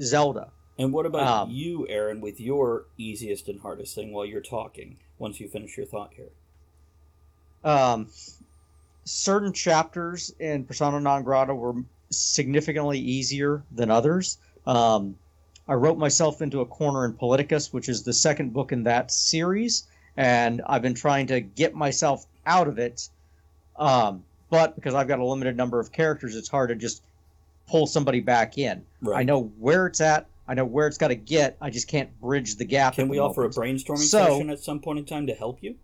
Zelda. And what about you, Aaron, with your easiest and hardest thing while you're talking, once you finish your thought here? Certain chapters in Persona Non Grata were significantly easier than others. I wrote myself into a corner in Politicus, which is the second book in that series, and I've been trying to get myself out of it, but because I've got a limited number of characters, it's hard to just pull somebody back in. Right. I know where it's at, I know where it's got to get, I just can't bridge the gap. Can we offer a brainstorming session at some point in time to help you?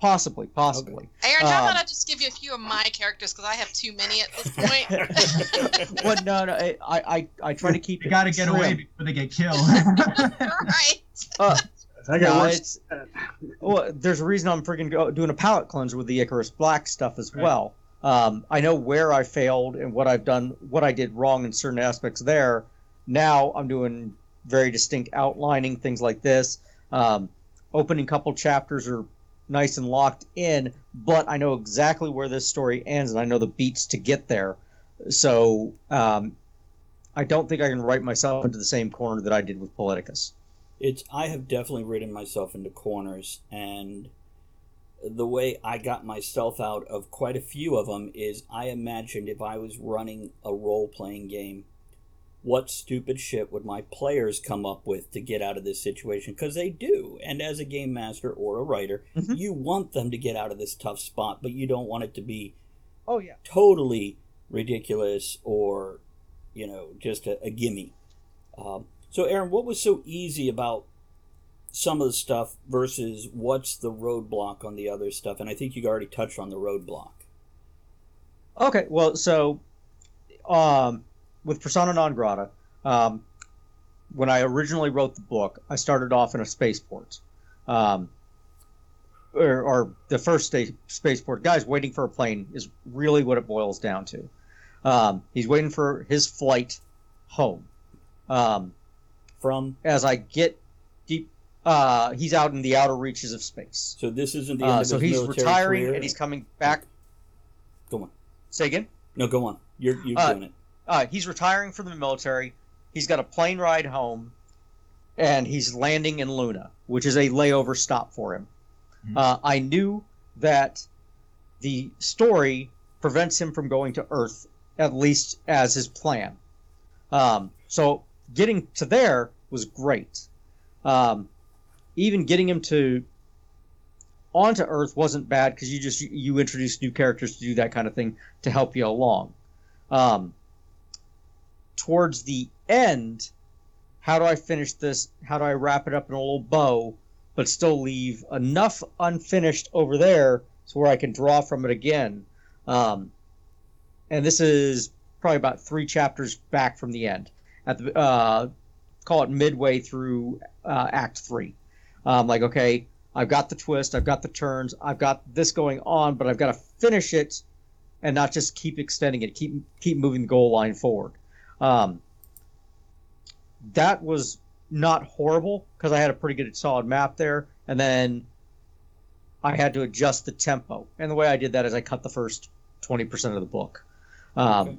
Possibly. Okay. Aaron, how about I just give you a few of my characters, because I have too many at this point. Well, no, I try to keep. You got to get away before they get killed. Right. There's a reason I'm freaking doing a palate cleanser with the Icarus Black stuff as well. I know where I failed and what I've done, what I did wrong in certain aspects there. Now I'm doing very distinct outlining, things like this. Opening couple chapters or nice and locked in, but I know exactly where this story ends, and I know the beats to get there. So I don't think I can write myself into the same corner that I did with Politicus. I have definitely written myself into corners, and the way I got myself out of quite a few of them is I imagined if I was running a role-playing game, what stupid shit would my players come up with to get out of this situation? Because they do. And as a game master or a writer, you want them to get out of this tough spot, but you don't want it to be totally ridiculous or, you know, just a gimme. So, Aaron, what was so easy about some of the stuff versus what's the roadblock on the other stuff? And I think you already touched on the roadblock. Okay, well, so... with Persona Non Grata, when I originally wrote the book, I started off in a spaceport. Or the first spaceport. Guys waiting for a plane is really what it boils down to. He's waiting for his flight home. As I get deep, he's out in the outer reaches of space. So this isn't the end of his military career. So he's retiring and he's coming back. Go on. Say again? No, go on. You're doing it. He's retiring from the military. He's got a plane ride home, and he's landing in Luna, which is a layover stop for him. I knew that the story prevents him from going to Earth, at least as his plan. So getting to there was great. Even getting him onto Earth wasn't bad, because you introduced new characters to do that kind of thing to help you along. Towards the end, how do I finish this? How do I wrap it up in a little bow, but still leave enough unfinished over there so where I can draw from it again? And this is probably about 3 chapters back from the end. At the call it midway through Act 3. Like, okay, I've got the twist, I've got the turns, I've got this going on, but I've got to finish it and not just keep extending it, keep moving the goal line forward. That was not horrible because I had a pretty good solid map there, and then I had to adjust the tempo, and the way I did that is I cut the first 20% of the book. And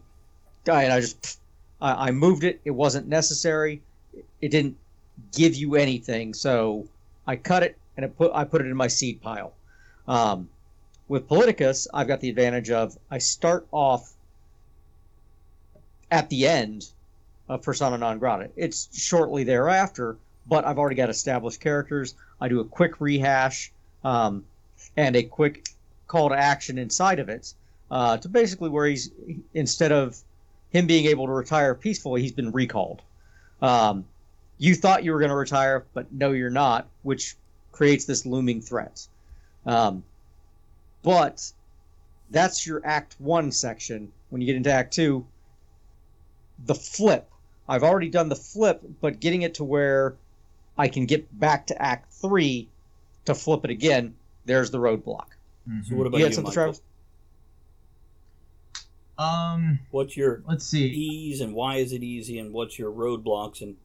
I moved it. It wasn't necessary. It didn't give you anything, so I cut it and I put it in my seed pile. With Politicus, I've got the advantage of I start off at the end of Persona Non Grata. It's shortly thereafter, but I've already got established characters. I do a quick rehash and a quick call to action inside of it to basically where he's, instead of him being able to retire peacefully, he's been recalled. You thought you were going to retire, but no, you're not, which creates this looming threat. But that's your Act 1 section. When you get into Act 2, the flip. I've already done the flip, but getting it to where I can get back to Act 3 to flip it again, there's the roadblock. Mm-hmm. So what about you, Michael? Travis? What's your ease and why is it easy, and what's your roadblocks, and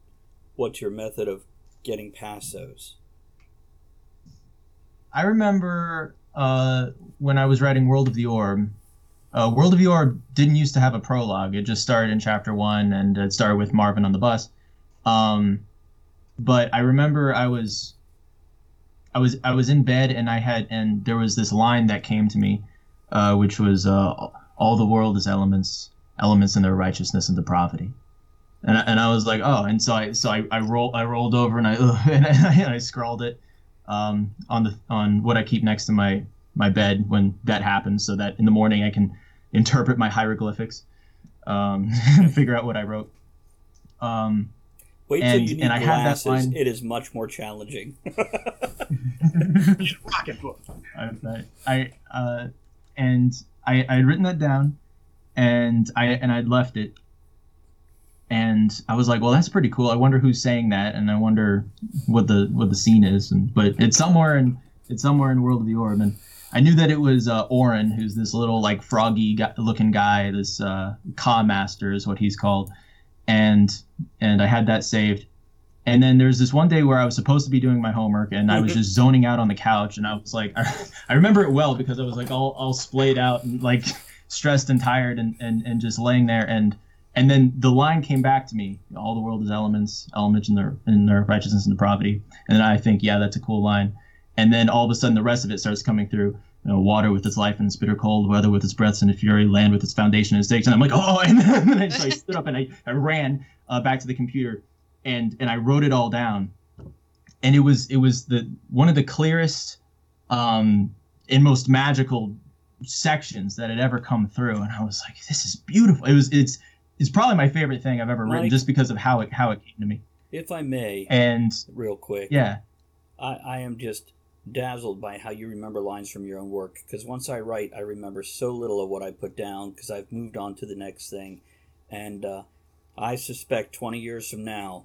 what's your method of getting past those? I remember when I was writing World of the Orb, World of the Orb didn't used to have a prologue. It just started in Chapter 1, and it started with Marvin on the bus. But I remember I was in bed, and there was this line that came to me, which was, all the world is elements in their righteousness and depravity. And I was like, oh, and so I rolled over and I scrawled it on what I keep next to my bed when that happens, so that in the morning I can interpret my hieroglyphics, figure out what I wrote. Wait till you need glasses. I had that line. It is much more challenging. Rocketbook. I had written that down, and I'd left it, and I was like, well, that's pretty cool. I wonder who's saying that, and I wonder what the scene is. But it's somewhere in World of the Orb, and I knew that it was Orin, who's this little like froggy-looking guy. This Ka Master is what he's called, and I had that saved. And then there's this one day where I was supposed to be doing my homework, and I was just zoning out on the couch, and I was like, I remember it well because I was like all splayed out and like stressed and tired and just laying there, and then the line came back to me, all the world is elements in their righteousness and depravity. And then I think, yeah, that's a cool line. And then all of a sudden the rest of it starts coming through. You know, water with its life and its bitter cold, weather with its breaths and its fury, land with its foundation and its stakes. And I'm like, oh, and then I stood up and I ran back to the computer. And I wrote it all down, and it was the one of the clearest and most magical sections that had ever come through, and I was like, this is beautiful. It's probably my favorite thing I've ever written, just because of how it came to me. If I may, and real quick, yeah, I am just dazzled by how you remember lines from your own work, because once I write, I remember so little of what I put down because I've moved on to the next thing, and I suspect 20 years from now,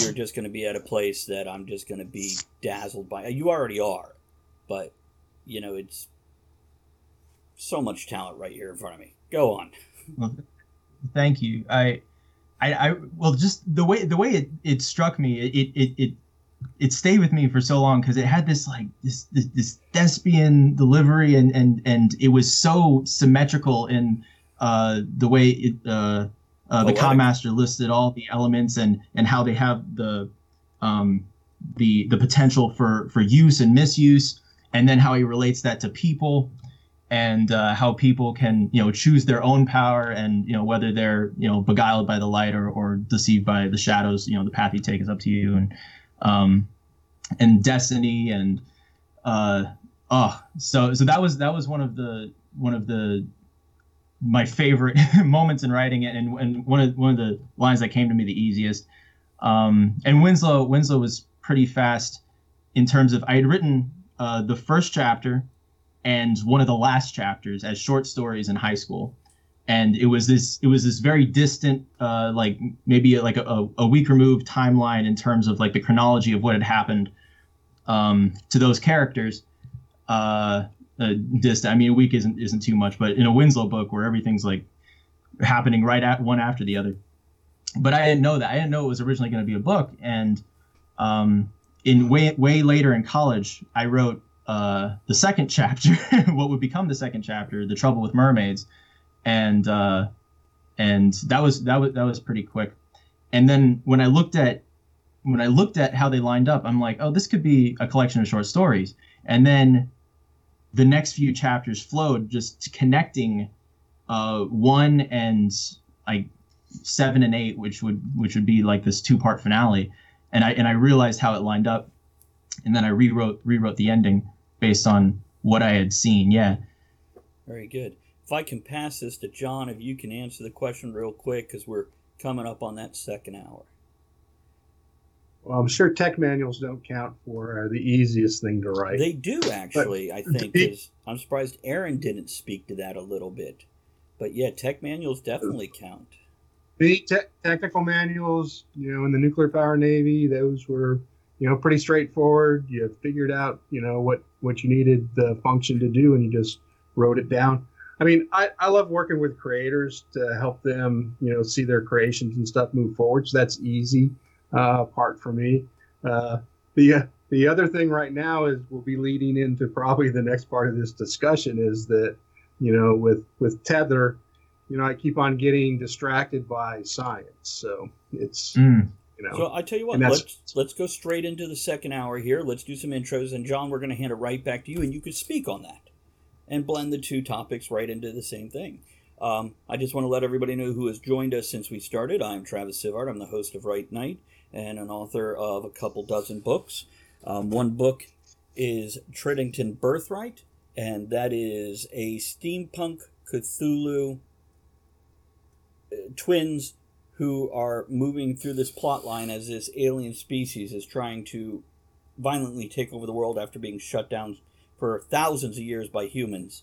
you're just going to be at a place that I'm just going to be dazzled by. You already are, but, you know, it's so much talent right here in front of me. Go on. Well, thank you. I just the way it struck me, it stayed with me for so long because it had this like this thespian delivery, and it was so symmetrical in the way the Ka Master listed all the elements and how they have the potential for use and misuse, and then how he relates that to people, and how people can, you know, choose their own power, and, you know, whether they're, you know, beguiled by the light or deceived by the shadows. You know, the path you take is up to you, and destiny, and so that was one of the my favorite moments in writing it, and one of the lines that came to me the easiest. And Winslow was pretty fast in terms of I had written the first chapter and one of the last chapters as short stories in high school, and it was this very distant, like maybe like a week removed timeline in terms of like the chronology of what had happened to those characters. I mean, a week isn't too much, but in a Winslow book where everything's like happening right at one after the other. But I didn't know that. I didn't know it was originally going to be a book. And in way later in college, I wrote the second chapter, what would become the second chapter, The Trouble with Mermaids, and that was pretty quick. And then when I looked at how they lined up, I'm like, oh, this could be a collection of short stories. And then the next few chapters flowed, just connecting 1 and like 7 and 8, which would be like this two-part finale. And I realized how it lined up, and then I rewrote the ending based on what I had seen. Yeah. Very good. If I can pass this to John, if you can answer the question real quick, because we're coming up on that second hour. Well, I'm sure tech manuals don't count for the easiest thing to write. They do, actually, but I think. I'm surprised Aaron didn't speak to that a little bit. But, yeah, tech manuals definitely count. The technical manuals, in the nuclear power Navy, those were, pretty straightforward. You figured out, what you needed the function to do, and you just wrote it down. I mean, I love working with creators to help them, see their creations and stuff move forward. So that's easy part for me. The other thing right now is we'll be leading into probably the next part of this discussion is that, with Tether, I keep on getting distracted by science. So it's, So I tell you what, let's go straight into the second hour here. Let's do some intros. And, John, we're going to hand it right back to you, and you can speak on that and blend the two topics right into the same thing. I just want to let everybody know who has joined us since we started. I'm Travis Sivart. I'm the host of Right Night and an author of a couple dozen books. One book is Tredington Birthright, and that is a steampunk Cthulhu twins who are moving through this plot line as this alien species is trying to violently take over the world after being shut down for thousands of years by humans.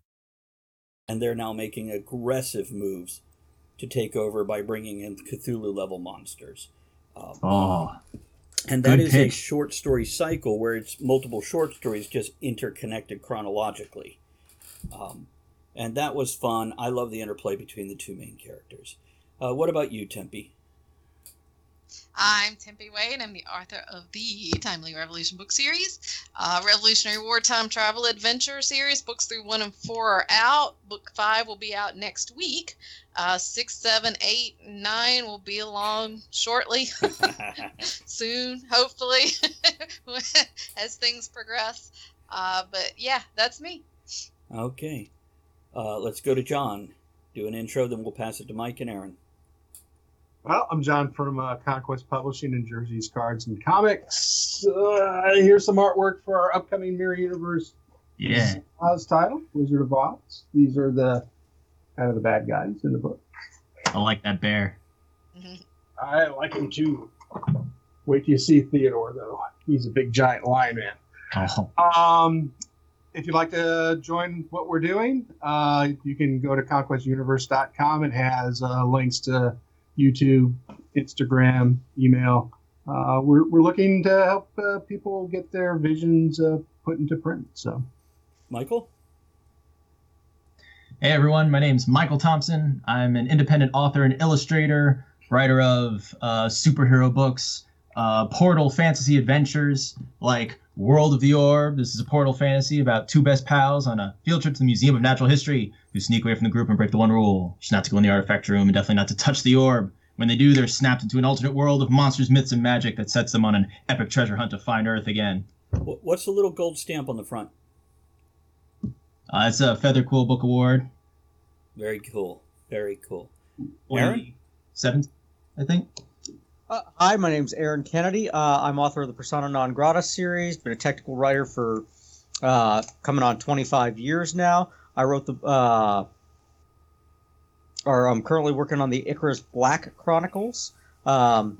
And they're now making aggressive moves to take over by bringing in Cthulhu-level monsters. And that is a short story cycle where it's multiple short stories just interconnected chronologically. And that was fun. I love the interplay between the two main characters. What about you, Tempe? I'm Tempe Wade. I'm the author of the Timely Revolution book series. Revolutionary War Time Travel Adventure series. Books 3, 1, and 4 are out. Book 5 will be out next week. 6, 7, 8, 9 will be along shortly. Soon, hopefully, as things progress. But yeah, that's me. Okay. Let's go to John. Do an intro, then we'll pass it to Mike and Aaron. Well, I'm John from Conquest Publishing and Jerseys, Cards, and Comics. Here's some artwork for our upcoming Mirror Universe Oz title, Wizard of Oz. These are the kind of the bad guys in the book. I like that bear. Mm-hmm. I like him too. Wait till you see Theodore, though. He's a big giant lion man. Oh. If you'd like to join what we're doing, you can go to conquestuniverse.com. It has links to YouTube, Instagram, email. We're looking to help people get their visions put into print. So, Michael? Hey, everyone. My name's Michael Thompson. I'm an independent author and illustrator, writer of superhero books, portal fantasy adventures like World of the Orb. This is a portal fantasy about two best pals on a field trip to the Museum of Natural History who sneak away from the group and break the one rule, just not to go in the artifact room and definitely not to touch the orb. When they do, they're snapped into an alternate world of monsters, myths, and magic that sets them on an epic treasure hunt to find Earth again. What's the little gold stamp on the front? It's a Feather Quill Book Award. Very cool. Very cool. Aaron? 7th, I think. Hi, my name's Aaron Kennedy. I'm author of the Persona Non Grata series. Been a technical writer for coming on 25 years now. I wrote the are currently working on the Icarus Black Chronicles. And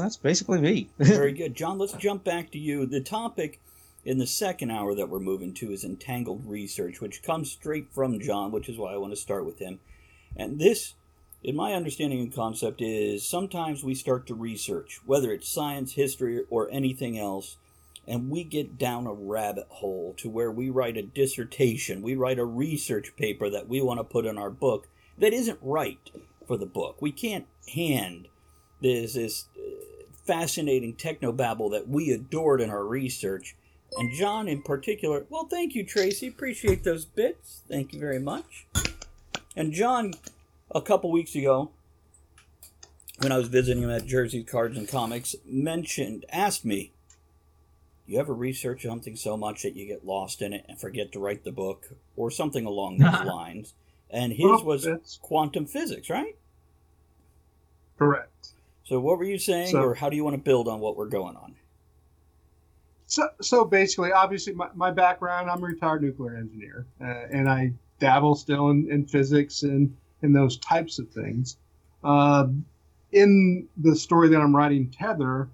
that's basically me. Very good. John, let's jump back to you. The topic in the second hour that we're moving to is entangled research, which comes straight from John, which is why I want to start with him. And this, in my understanding and concept, is sometimes we start to research, whether it's science, history, or anything else, and we get down a rabbit hole to where we write a dissertation, we write a research paper that we want to put in our book that isn't right for the book. We can't hand this fascinating technobabble that we adored in our research. And John in particular, well, thank you, Tracy. Appreciate those bits. Thank you very much. And John, a couple weeks ago, when I was visiting him at Jerseys, Cards, and Comics, asked me, you ever research something so much that you get lost in it and forget to write the book, or something along those lines? And his was quantum physics, right? Correct. So what were you saying, or how do you want to build on what we're going on? So basically, obviously, my background, I'm a retired nuclear engineer, and I dabble still in physics and those types of things. In the story that I'm writing, Tether,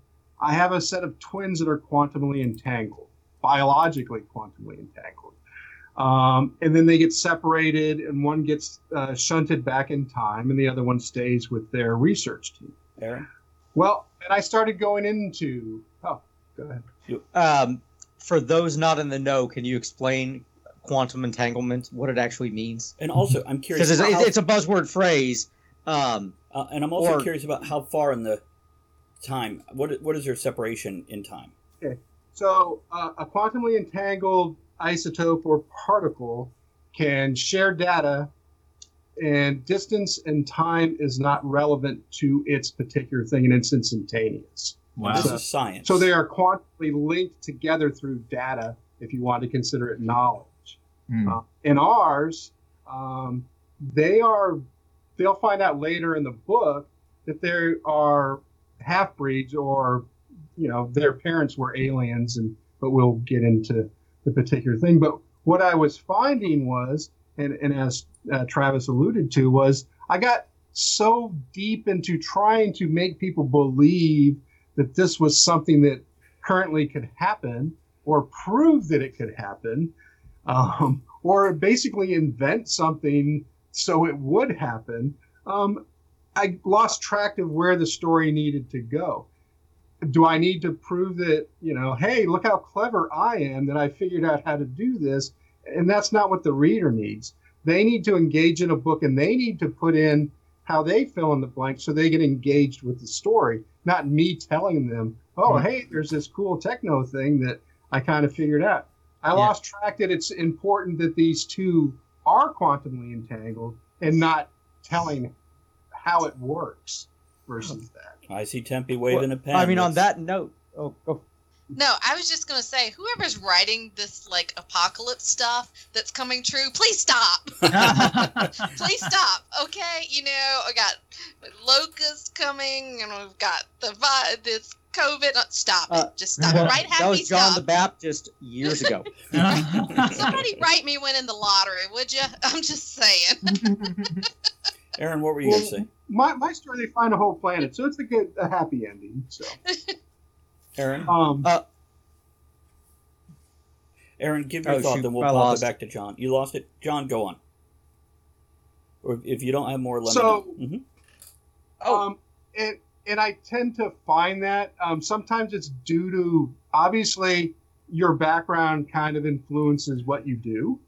I have a set of twins that are quantumly entangled, biologically quantumly entangled. And then they get separated, and one gets shunted back in time, and the other one stays with their research team. Aaron? Well, and I started going into... Oh, go ahead. For those not in the know, can you explain quantum entanglement, what it actually means? And also, I'm curious... Because it's a buzzword phrase. And I'm also curious about how far in the time... What is your separation in time? Okay. So, a quantumly entangled isotope or particle can share data, and distance and time is not relevant to its particular thing, and it's instantaneous. Wow. This is science. So they are quantumly linked together through data, if you want to consider it knowledge. Mm. In ours, they'll find out later in the book that they are half-breeds, or, you know, their parents were aliens, but we'll get into the particular thing. But what I was finding was, and as Travis alluded to, was I got so deep into trying to make people believe that this was something that currently could happen, or prove that it could happen, or basically invent something so it would happen. I lost track of where the story needed to go. Do I need to prove that, you know, hey, look how clever I am that I figured out how to do this? And that's not what the reader needs. They need to engage in a book, and they need to put in how they fill in the blank so they get engaged with the story, not me telling them, oh, hey, there's this cool techno thing that I kind of figured out. I lost track that it's important that these two are quantumly entangled and not telling how it works versus that. I see Tempe waving a pen. I mean, on that note... Oh. No, I was just going to say, whoever's writing this, like, apocalypse stuff that's coming true, please stop. Please stop, okay? You know, I got locusts coming, and we've got this COVID. Stop it. Just stop it. Right, happy stop. That was John the Baptist years ago. Somebody write me winning the lottery, would you? I'm just saying. Aaron, what were you going to say? My story, they find a whole planet, so it's a happy ending, so... Aaron, Aaron, give your thought, then we'll pop it back to John. You lost it, John. Go on. Or if you don't have more, let me know. And I tend to find that sometimes it's due to obviously your background kind of influences what you do.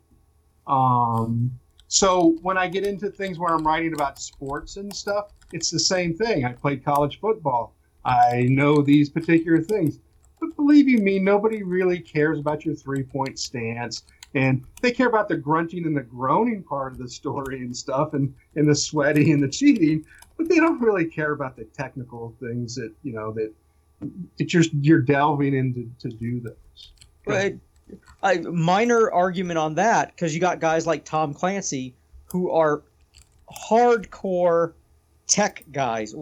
So when I get into things where I'm writing about sports and stuff, it's the same thing. I played college football. I know these particular things. But believe you me, nobody really cares about your three-point stance. And they care about the grunting and the groaning part of the story and stuff, and the sweating and the cheating. But they don't really care about the technical things that, you know, that you're delving into to do those. Right. A minor argument on that, because you got guys like Tom Clancy who are hardcore tech guys,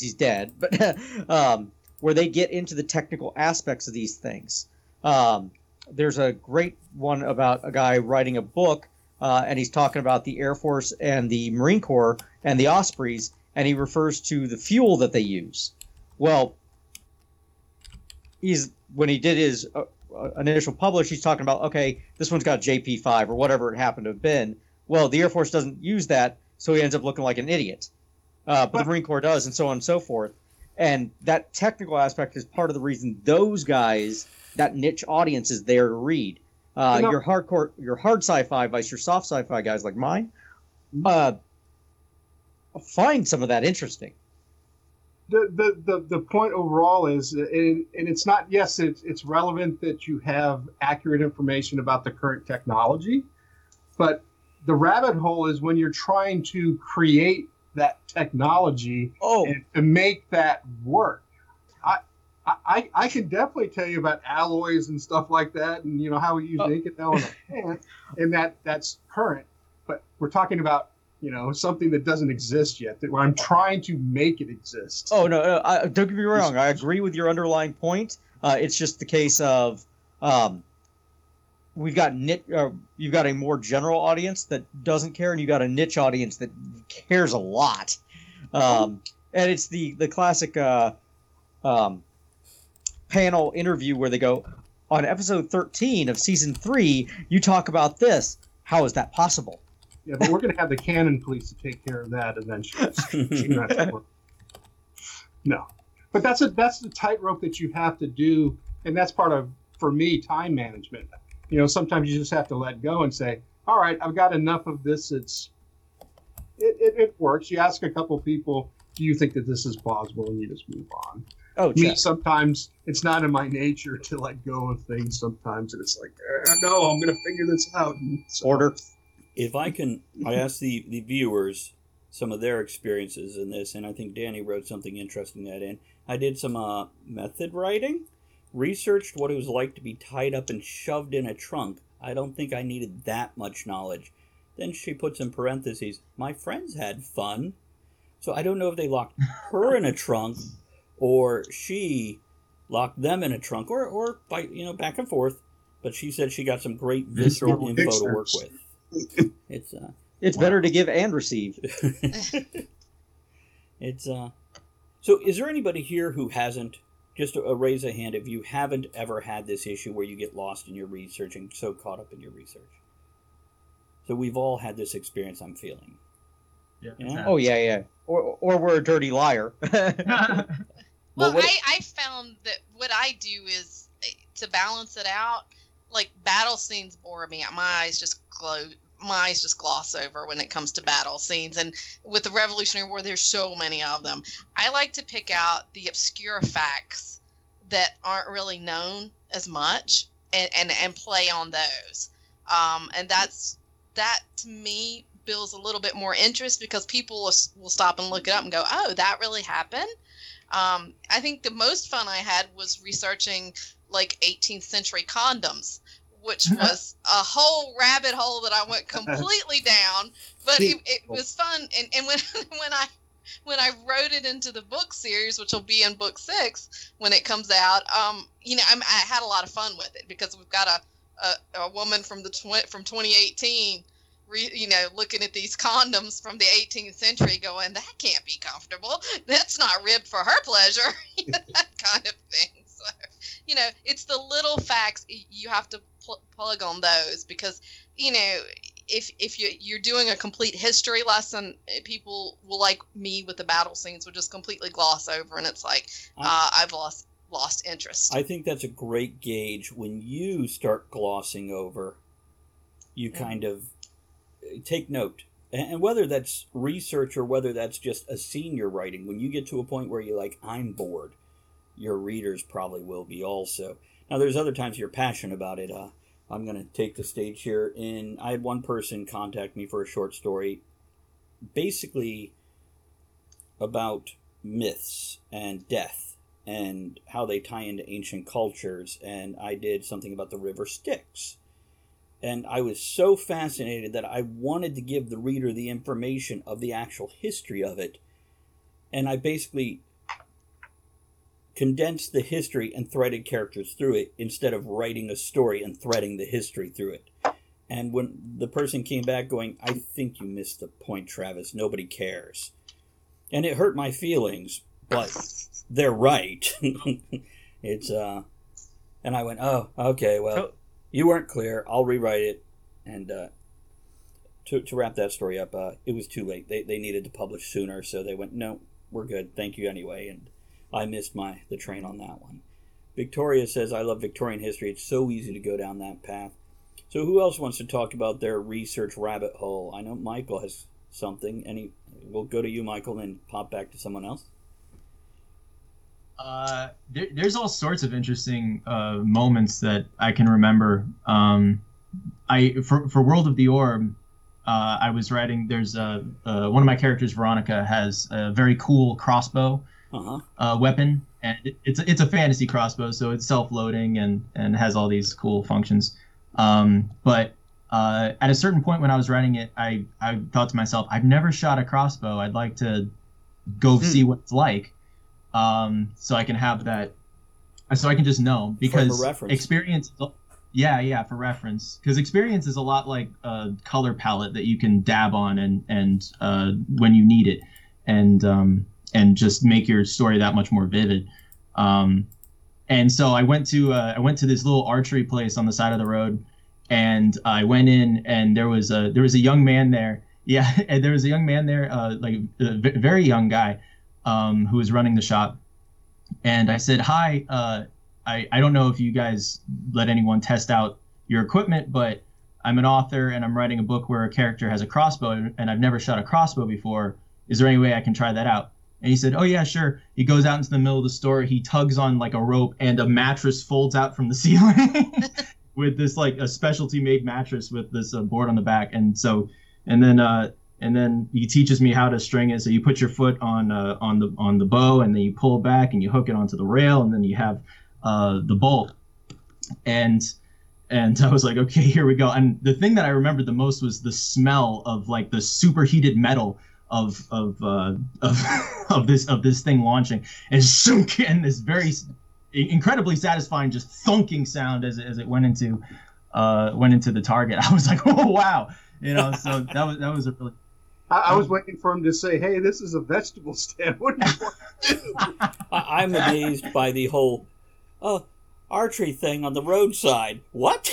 he's dead, but where they get into the technical aspects of these things. There's a great one about a guy writing a book and he's talking about the Air Force and the Marine Corps and the Ospreys, and he refers to the fuel that they use. Well, when he did his initial publish, he's talking about, okay, this one's got JP5 or whatever it happened to have been. Well, the Air Force doesn't use that, so he ends up looking like an idiot. But the Marine Corps does, and so on and so forth. And that technical aspect is part of the reason those guys, that niche audience, is there to read. Your hard sci-fi vice, your soft sci-fi guys like mine, find some of that interesting. The point overall is, and it's not, yes, it's relevant that you have accurate information about the current technology, but the rabbit hole is when you're trying to create that technology and to make that work. I can definitely tell you about alloys and stuff like that, and you know how we use naked element, and that's current. But we're talking about, you know, something that doesn't exist yet. That I'm trying to make it exist. Oh no, don't get me wrong. I agree with your underlying point. It's just the case of we've got you've got a more general audience that doesn't care, and you've got a niche audience that cares a lot. And it's the classic panel interview where they go, on episode 13 of season 3, you talk about this. How is that possible? Yeah, but we're going to have the canon police to take care of that eventually. No. But that's the tightrope that you have to do, and that's part of, for me, time management. You know, sometimes you just have to let go and say, all right, I've got enough of this. It works. You ask a couple people, do you think that this is plausible, and you just move on. Sometimes it's not in my nature to let go of things sometimes, and it's like, no, I'm going to figure this out. So, order. If I can, I asked the viewers some of their experiences in this, and I think Danny wrote something interesting that in. I did some method writing, researched what it was like to be tied up and shoved in a trunk. I don't think I needed that much knowledge. Then she puts in parentheses, my friends had fun. So I don't know if they locked her in a trunk, or she locked them in a trunk, or by, you know, back and forth. But she said she got some great visceral info to work with. It's wow. Better to give and receive. So is there anybody here who hasn't, just a raise a hand if you haven't ever had this issue where you get lost in your research and so caught up in your research? So we've all had this experience, I'm feeling. Yeah. Yeah. Oh yeah, yeah. Or we're a dirty liar. Well, I found that what I do is to balance it out. Like, battle scenes bore me. My eyes just gloss over when it comes to battle scenes. And with the Revolutionary War, there's so many of them. I like to pick out the obscure facts that aren't really known as much and play on those. And that to me builds a little bit more interest, because people will stop and look it up and go, oh, that really happened? I think the most fun I had was researching, like, 18th century condoms, which was a whole rabbit hole that I went completely down, but it was fun. And when I wrote it into the book series, which will be in book 6 when it comes out, you know, I had a lot of fun with it, because we've got a woman from 2018, you know, looking at these condoms from the 18th century going, that can't be comfortable. That's not ribbed for her pleasure. That kind of thing. So, you know, it's the little facts. You have to plug on those, because, you know, if you're doing a complete history lesson, people will, like me with the battle scenes, will just completely gloss over. And it's like, I've lost interest. I think that's a great gauge. When you start glossing over, you kind of take note, and whether that's research or whether that's just a scene you're writing, when you get to a point where you're like, I'm bored, your readers probably will be also. Now, there's other times you're passionate about it. I'm going to take the stage here, and I had one person contact me for a short story, basically about myths and death and how they tie into ancient cultures, and I did something about the river Styx. And I was so fascinated that I wanted to give the reader the information of the actual history of it. And I basically condensed the history and threaded characters through it, instead of writing a story and threading the history through it. And when the person came back going, I think you missed the point, Travis. Nobody cares. And it hurt my feelings, but they're right. And I went, oh, okay, well, you weren't clear. I'll rewrite it. And to wrap that story up, it was too late. They needed to publish sooner, so they went, no, we're good. Thank you anyway. And I missed the train on that one. Victoria says, I love Victorian history. It's so easy to go down that path. So who else wants to talk about their research rabbit hole? I know Michael has something. We'll go to you, Michael, and pop back to someone else. There's all sorts of interesting moments that I can remember. For World of the Orb, I was writing. There's one of my characters, Veronica, has a very cool crossbow weapon, and it's a fantasy crossbow, so it's self-loading and has all these cool functions. But at a certain point when I was writing it, I thought to myself, I've never shot a crossbow. I'd like to go see what it's like, so I can have that, so I can just know, because experience. Yeah, for reference, because experience is a lot like a color palette that you can dab on and when you need it, and just make your story that much more vivid. And so I went to this little archery place on the side of the road, and I went in, and there was a young man there. Yeah, and there was a young man there, like a very young guy, who was running the shop. And I said, "Hi, I don't know if you guys let anyone test out your equipment, but I'm an author and I'm writing a book where a character has a crossbow, and I've never shot a crossbow before. Is there any way I can try that out?" And he said, "Oh, yeah, sure." He goes out into the middle of the store. He tugs on like a rope, and a mattress folds out from the ceiling with this like a specialty made mattress with this board on the back. And so and then he teaches me how to string it. So you put your foot on the bow, and then you pull back and you hook it onto the rail, and then you have the bolt. And I was like, OK, here we go. And the thing that I remembered the most was the smell of like the superheated metal of this thing launching, and shunk, and this very incredibly satisfying just thunking sound as it went into the target. I was like, oh wow, so that was a really. I was waiting for him to say, "Hey, this is a vegetable stand. What do you want to do?" I'm amazed by the whole archery thing on the roadside. What?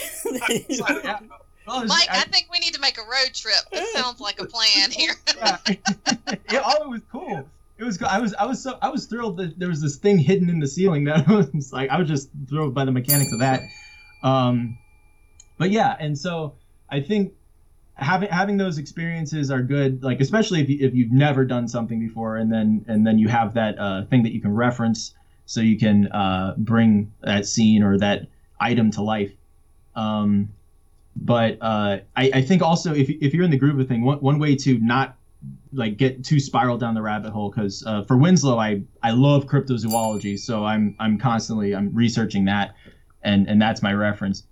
Mike, I think we need to make a road trip. That sounds like a plan here. It was cool. It was cool. I was thrilled that there was this thing hidden in the ceiling. That was like, I was just thrilled by the mechanics of that. But yeah, and so I think having those experiences are good. Like especially if you've never done something before, and then you have that thing that you can reference, so you can bring that scene or that item to life. But I think also if you're in the groove of thing, one way to not like get too spiraled down the rabbit hole, because for Winslow, I love cryptozoology, so I'm constantly researching that, and that's my reference.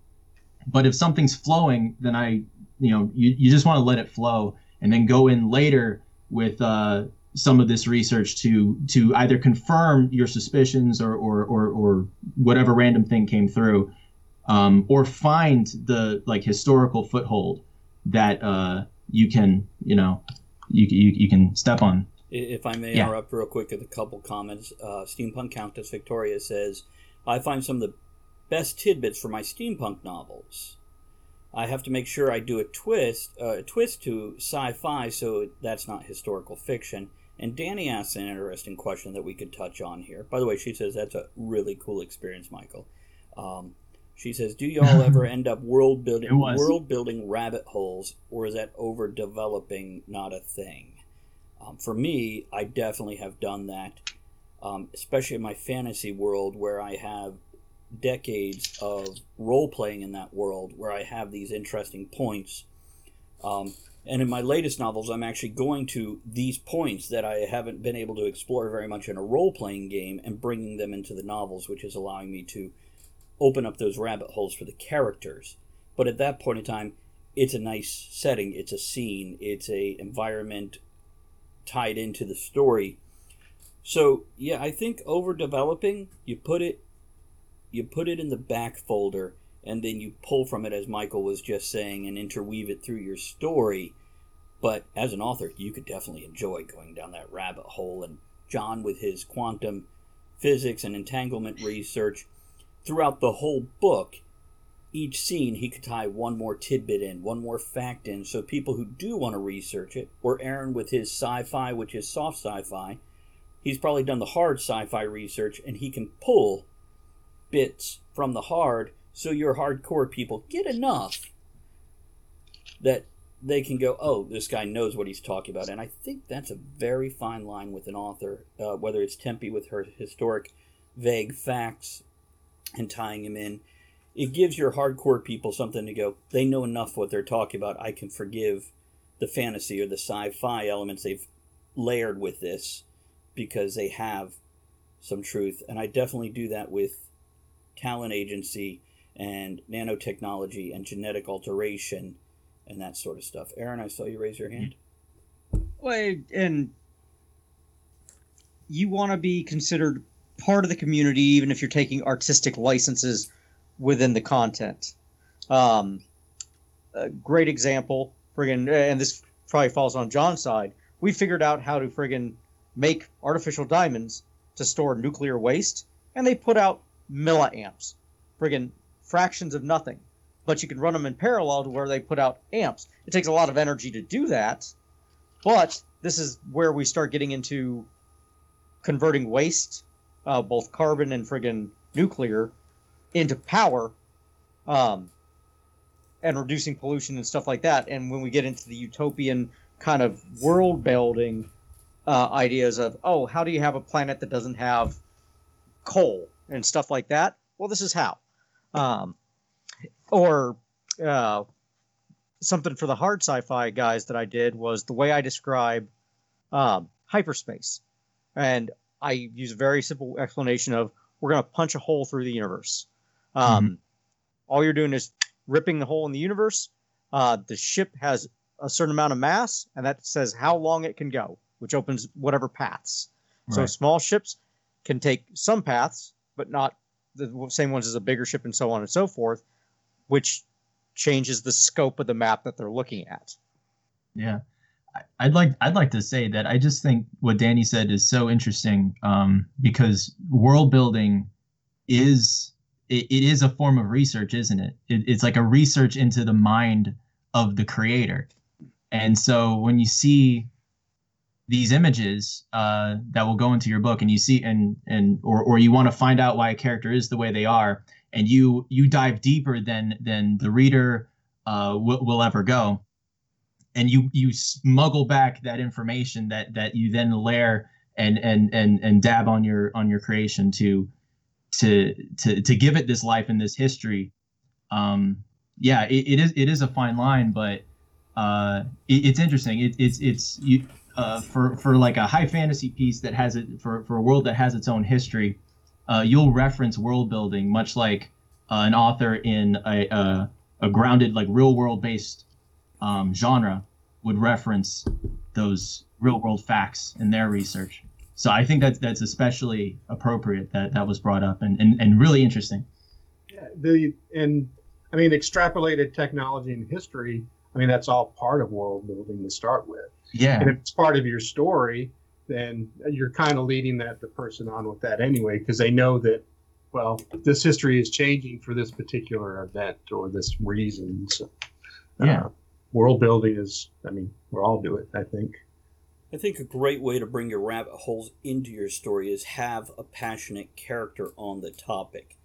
But if something's flowing, then you just want to let it flow, and then go in later with some of this research to either confirm your suspicions or whatever random thing came through. Or find the like historical foothold that you can step on. If I may interrupt real quick with a couple comments, Steampunk Countess Victoria says, "I find some of the best tidbits for my steampunk novels. I have to make sure I do a twist to sci-fi, so that's not historical fiction." And Danny asks an interesting question that we could touch on here. By the way, she says that's a really cool experience, Michael. She says, "Do y'all ever end up world building rabbit holes, or is that overdeveloping not a thing?" For me, I definitely have done that, especially in my fantasy world, where I have decades of role playing in that world, where I have these interesting points. And in my latest novels, I'm actually going to these points that I haven't been able to explore very much in a role playing game, and bringing them into the novels, which is allowing me to open up those rabbit holes for the characters. But at that point in time, it's a nice setting, it's a scene, it's a environment tied into the story. So yeah, I think overdeveloping, you put it in the back folder, and then you pull from it, as Michael was just saying, and interweave it through your story. But as an author, you could definitely enjoy going down that rabbit hole. And John, with his quantum physics and entanglement research, throughout the whole book, each scene, he could tie one more tidbit in, one more fact in, so people who do want to research it, or Aaron with his sci-fi, which is soft sci-fi, he's probably done the hard sci-fi research, and he can pull bits from the hard, so your hardcore people get enough that they can go, oh, this guy knows what he's talking about. And I think that's a very fine line with an author, whether it's Tempe with her historic vague facts and tying them in. It gives your hardcore people something to go, they know enough what they're talking about. I can forgive the fantasy or the sci-fi elements they've layered with this because they have some truth. And I definitely do that with talent agency and nanotechnology and genetic alteration and that sort of stuff. Aaron, I saw you raise your hand. Well, and you want to be considered part of the community, even if you're taking artistic licenses within the content. A great example, and this probably falls on John's side, we figured out how to make artificial diamonds to store nuclear waste, and they put out milliamps, fractions of nothing. But you can run them in parallel to where they put out amps. It takes a lot of energy to do that, but this is where we start getting into converting waste, both carbon and nuclear, into power, and reducing pollution and stuff like that. And when we get into the utopian kind of world building ideas of, oh, how do you have a planet that doesn't have coal and stuff like that? Well, this is how. Or something for the hard sci-fi guys that I did was the way I describe hyperspace. And I use a very simple explanation of, we're going to punch a hole through the universe. All you're doing is ripping the hole in the universe. The ship has a certain amount of mass, and that says how long it can go, which opens whatever paths. Right. So small ships can take some paths, but not the same ones as a bigger ship, and so on and so forth, which changes the scope of the map that they're looking at. Yeah. I'd like to say that I just think what Danny said is so interesting, because world building is a form of research, isn't it? It's like a research into the mind of the creator. And so when you see these images that will go into your book, and you see or you want to find out why a character is the way they are, and you dive deeper than the reader will ever go. And you smuggle back that information that you then layer and dab on your creation to give it this life and this history. It is a fine line, but it's interesting. It's for like a high fantasy piece that has it for a world that has its own history. You'll reference world building much like an author in a grounded, like, real world based genre would reference those real world facts in their research. So I think that's especially appropriate that was brought up and really interesting. Yeah, extrapolated technology and history. I mean, that's all part of world building to start with. Yeah. And if it's part of your story, then you're kind of leading the person on with that anyway, because they know that, well, this history is changing for this particular event or this reason. So, yeah. World building is, we all do it, I think. I think a great way to bring your rabbit holes into your story is have a passionate character on the topic.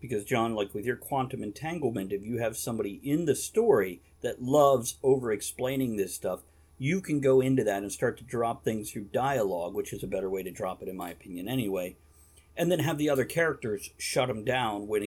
Because, John, like with your quantum entanglement, if you have somebody in the story that loves over-explaining this stuff, you can go into that and start to drop things through dialogue, which is a better way to drop it, in my opinion, anyway. And then have the other characters shut them down when it...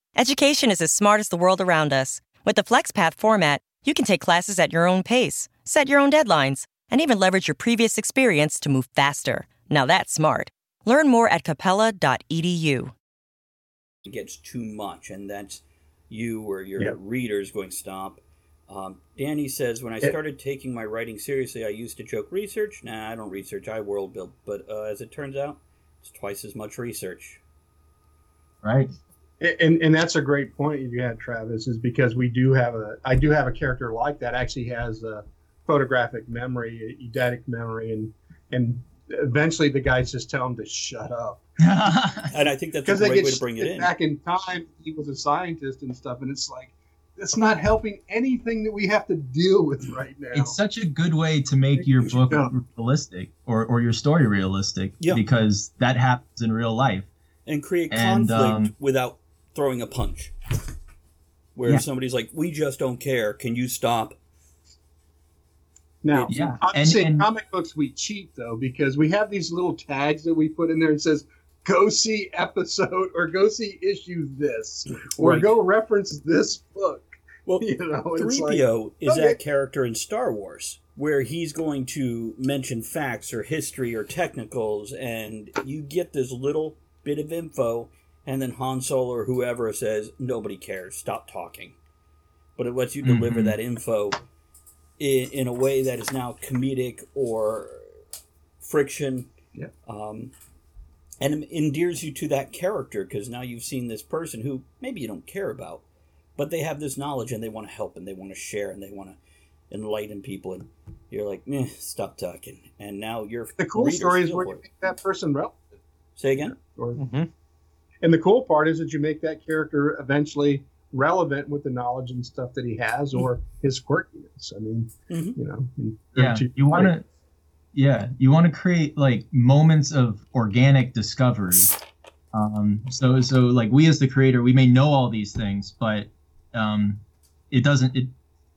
Education is as smart as the world around us. With the FlexPath format, you can take classes at your own pace, set your own deadlines, and even leverage your previous experience to move faster. Now that's smart. Learn more at capella.edu. It gets too much, and that's you or your readers going, stop. Danny says, when I started taking my writing seriously, I used to joke, research? Nah, I don't research. I world build. But as it turns out, it's twice as much research. Right. And that's a great point you had, Travis, is because we do have I do have a character like that actually has a photographic memory, eidetic memory, and eventually the guys just tell him to shut up. And I think that's a great way to bring it in. Back in time, he was a scientist and stuff, and it's like, it's not helping anything that we have to deal with right now. It's such a good way to make your book realistic or your story realistic because that happens in real life. And create conflict without throwing a punch. Where somebody's like, we just don't care. Can you stop? Now, I'm saying comic books, we cheat, though, because we have these little tags that we put in there and says, go see episode or go see issue this or go reference this book. Well, 3PO is that character in Star Wars where he's going to mention facts or history or technicals, and you get this little bit of info, and then Han Solo or whoever says, nobody cares, stop talking. But it lets you deliver that info in a way that is now comedic or friction. Yeah. And it endears you to that character because now you've seen this person who maybe you don't care about, but they have this knowledge and they want to help and they want to share and they want to enlighten people. And you're like, stop talking. And now you're the cool story is where you make that person relevant. Say again. And the cool part is that you make that character eventually relevant with the knowledge and stuff that he has or his quirkiness. I mean, you want to. Yeah, you want to create like moments of organic discovery. So like we as the creator, we may know all these things, but it doesn't.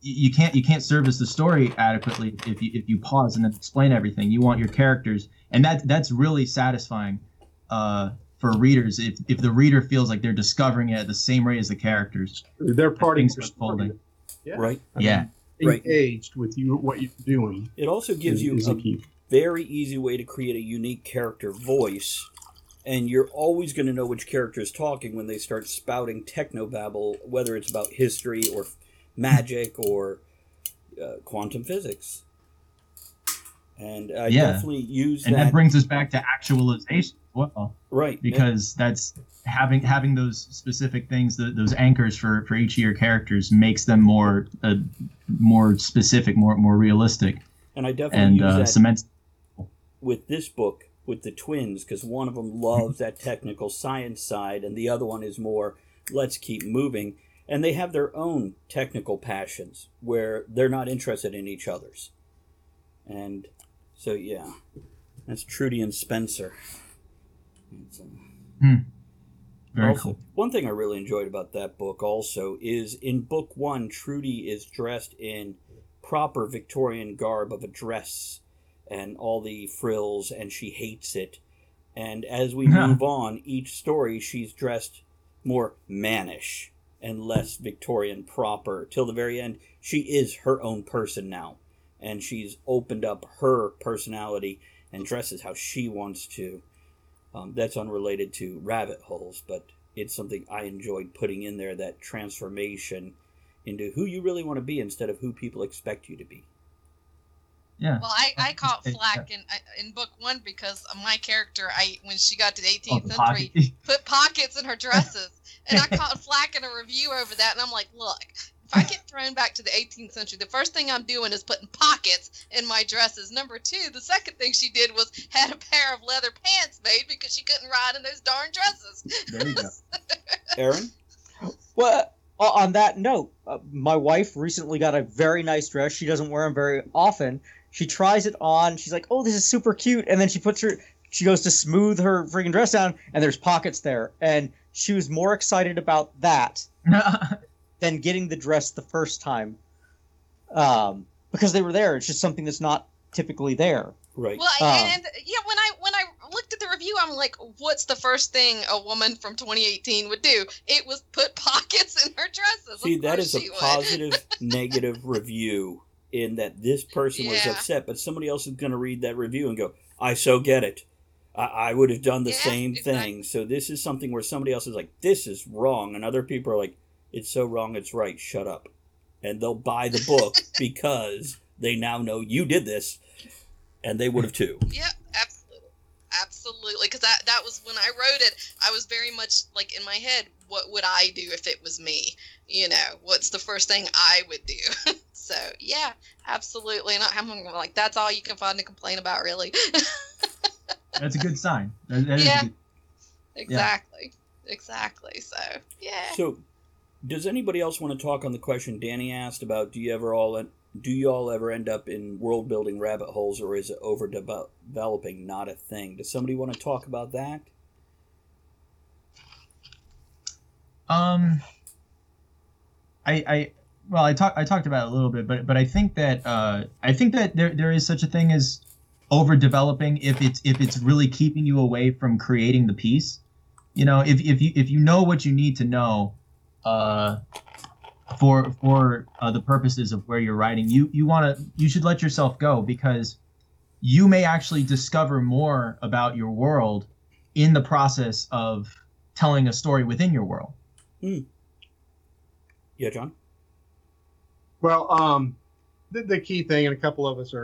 You can't service the story adequately if you pause and explain everything. You want your characters, and that's really satisfying for readers if the reader feels like they're discovering it at the same rate as the characters. They're parting unfolding. Yeah. Right. Engaged with you, what you're doing. It also gives you a very easy way to create a unique character voice, and you're always going to know which character is talking when they start spouting technobabble, whether it's about history or magic or quantum physics. And I definitely use that brings us back to actualization as well, right? Because that's having those specific things, those anchors for each of your characters makes them more specific, more realistic. And I definitely use that cements with this book with the twins, because one of them loves that technical science side, and the other one is more let's keep moving. And they have their own technical passions where they're not interested in each other's. And so, that's Trudy and Spencer. Very also, cool. One thing I really enjoyed about that book also is in book one, Trudy is dressed in proper Victorian garb of a dress and all the frills, and she hates it. And as we move on, each story she's dressed more mannish and less Victorian proper. Till the very end, she is her own person now. And she's opened up her personality and dresses how she wants to. That's unrelated to rabbit holes, but it's something I enjoyed putting in there, that transformation into who you really want to be instead of who people expect you to be. Yeah. Well, I caught flack in book one because my character, when she got to the 18th century, put pockets in her dresses. And I caught flack in a review over that, and I'm like, look, if I get thrown back to the 18th century, the first thing I'm doing is putting pockets in my dresses. Number two, the second thing she did was had a pair of leather pants made because she couldn't ride in those darn dresses. There you go. Aaron? Well, on that note, my wife recently got a very nice dress. She doesn't wear them very often. She tries it on. She's like, oh, this is super cute. And then she goes to smooth her freaking dress down, and there's pockets there. And she was more excited about that than getting the dress the first time, because they were there. It's just something that's not typically there. Right. Well, and when I looked at the review, review, I'm like, what's the first thing a woman from 2018 would do? It was put pockets in her dresses. See, that is a positive, negative review in that this person was upset, but somebody else is going to read that review and go, I so get it. I would have done the same thing. So this is something where somebody else is like, this is wrong. And other people are like, it's so wrong, it's right, shut up. And they'll buy the book because they now know you did this. And they would have too. Yeah, absolutely. Absolutely. Because that was when I wrote it, I was very much like in my head, what would I do if it was me? You know, what's the first thing I would do? So, yeah, absolutely. And I'm like, that's all you can find to complain about, really. That's a good sign. Exactly. So, yeah. So, does anybody else want to talk on the question Danny asked about do you all ever end up in world-building rabbit holes, or is it over-developing not a thing? Does somebody want to talk about that? I talked about it a little bit, but I think that there is such a thing as overdeveloping if it's really keeping you away from creating the piece. You know, if you know what you need to know, for the purposes of where you're writing, you should let yourself go, because you may actually discover more about your world in the process of telling a story within your world. Mm. Yeah, John? Well, the key thing, and a couple of us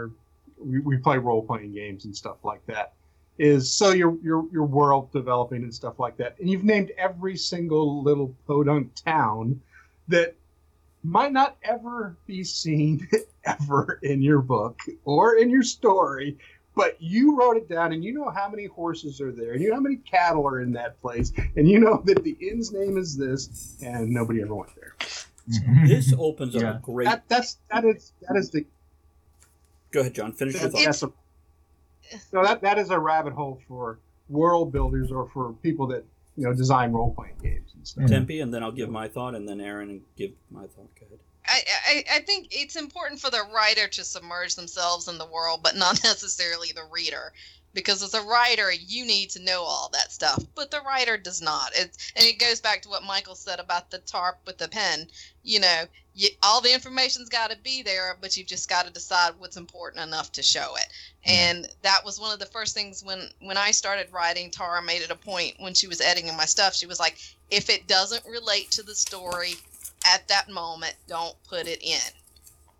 we play role-playing games and stuff like that, is so your world developing and stuff like that. And you've named every single little podunk town that might not ever be seen ever in your book or in your story, but you wrote it down, and you know how many horses are there, and you know how many cattle are in that place, and you know that the inn's name is this, and nobody ever went there. So this opens up a great... That is the... Go ahead, John. Finish your thought. So that is a rabbit hole for world builders, or for people that, you know, design role-playing games and stuff. Tempe, and then I'll give my thought, and then Aaron give my thought. Go ahead. I think it's important for the writer to submerge themselves in the world, but not necessarily the reader. Because as a writer, you need to know all that stuff, but the writer does not. And it goes back to what Michael said about the tarp with the pen. You know, all the information's got to be there, but you've just got to decide what's important enough to show it. And that was one of the first things when I started writing. Tara made it a point when she was editing my stuff. She was like, if it doesn't relate to the story at that moment, don't put it in.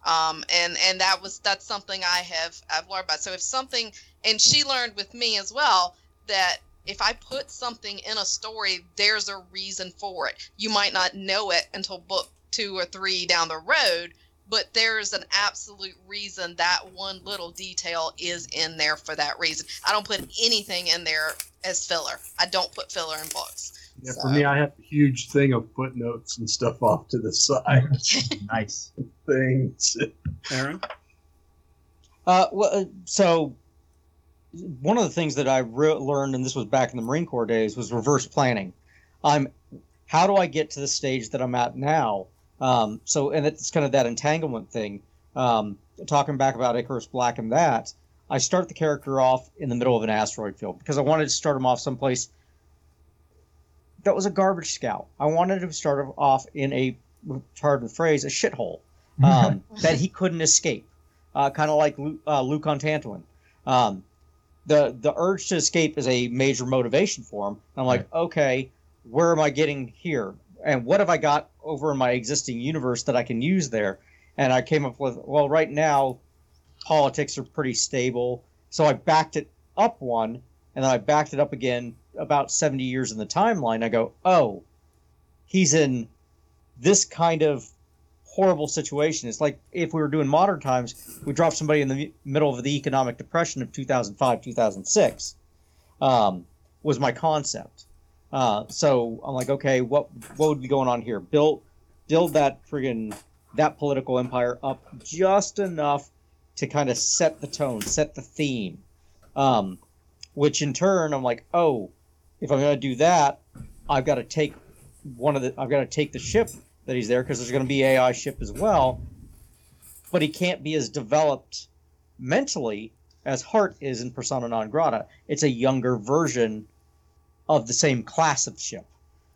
And that's something I've learned about. So if something... And she learned with me as well that if I put something in a story, there's a reason for it. You might not know it until book 2 or 3 down the road, but there's an absolute reason that one little detail is in there for that reason. I don't put anything in there as filler. I don't put filler in books. Yeah, so. For me, I have a huge thing of footnotes and stuff off to the side. Nice. Things. Aaron? So... One of the things that I learned, and this was back in the Marine Corps days, was reverse planning. How do I get to the stage that I'm at now? And it's kind of that entanglement thing. Talking back about Icarus Black and that, I start the character off in the middle of an asteroid field because I wanted to start him off someplace that was a garbage scout. I wanted to start him off in a, pardon the phrase, a shithole that he couldn't escape, kind of like Luke on Tatooine. The urge to escape is a major motivation for him. I'm like, okay, where am I getting here? And what have I got over in my existing universe that I can use there? And I came up with, well, right now, politics are pretty stable. So I backed it up one, and then I backed it up again about 70 years in the timeline. I go, oh, he's in this kind of horrible situation. It's like if we were doing modern times, we dropped somebody in the middle of the economic depression of 2005, 2006, was my concept. So I'm like, okay, what would be going on here? Build that political empire up just enough to kind of set the tone, set the theme, which in turn I'm like, oh, if I'm going to do that, I've got to take the ship that he's there, because there's going to be AI ship as well, but he can't be as developed mentally as Heart is in Persona Non Grata. It's a younger version of the same class of ship.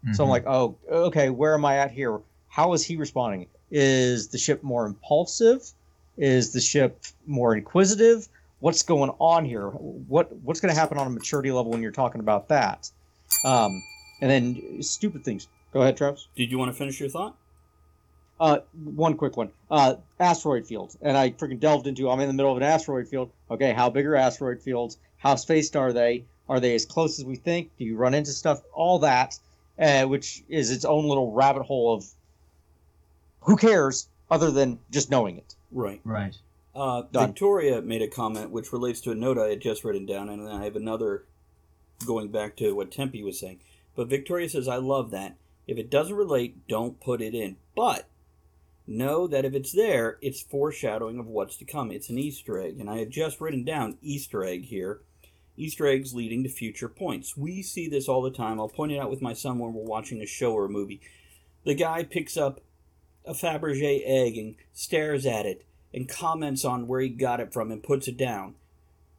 Mm-hmm. So I'm like, oh, okay, where am I at here? How is he responding? Is the ship more impulsive? Is the ship more inquisitive? What's going on here? What's going to happen on a maturity level when you're talking about that? And then stupid things. Go ahead, Travis. Did you want to finish your thought? One quick one. Asteroid fields. And I freaking delved into, I'm in the middle of an asteroid field. Okay, how big are asteroid fields? How spaced are they? Are they as close as we think? Do you run into stuff? All that, which is its own little rabbit hole of who cares other than just knowing it. Right. Right. Victoria made a comment which relates to a note I had just written down, and then I have another going back to what Tempe was saying. But Victoria says, I love that. If it doesn't relate, don't put it in. But know that if it's there, it's foreshadowing of what's to come. It's an Easter egg. And I have just written down Easter egg here. Easter eggs leading to future points. We see this all the time. I'll point it out with my son when we're watching a show or a movie. The guy picks up a Fabergé egg and stares at it and comments on where he got it from and puts it down.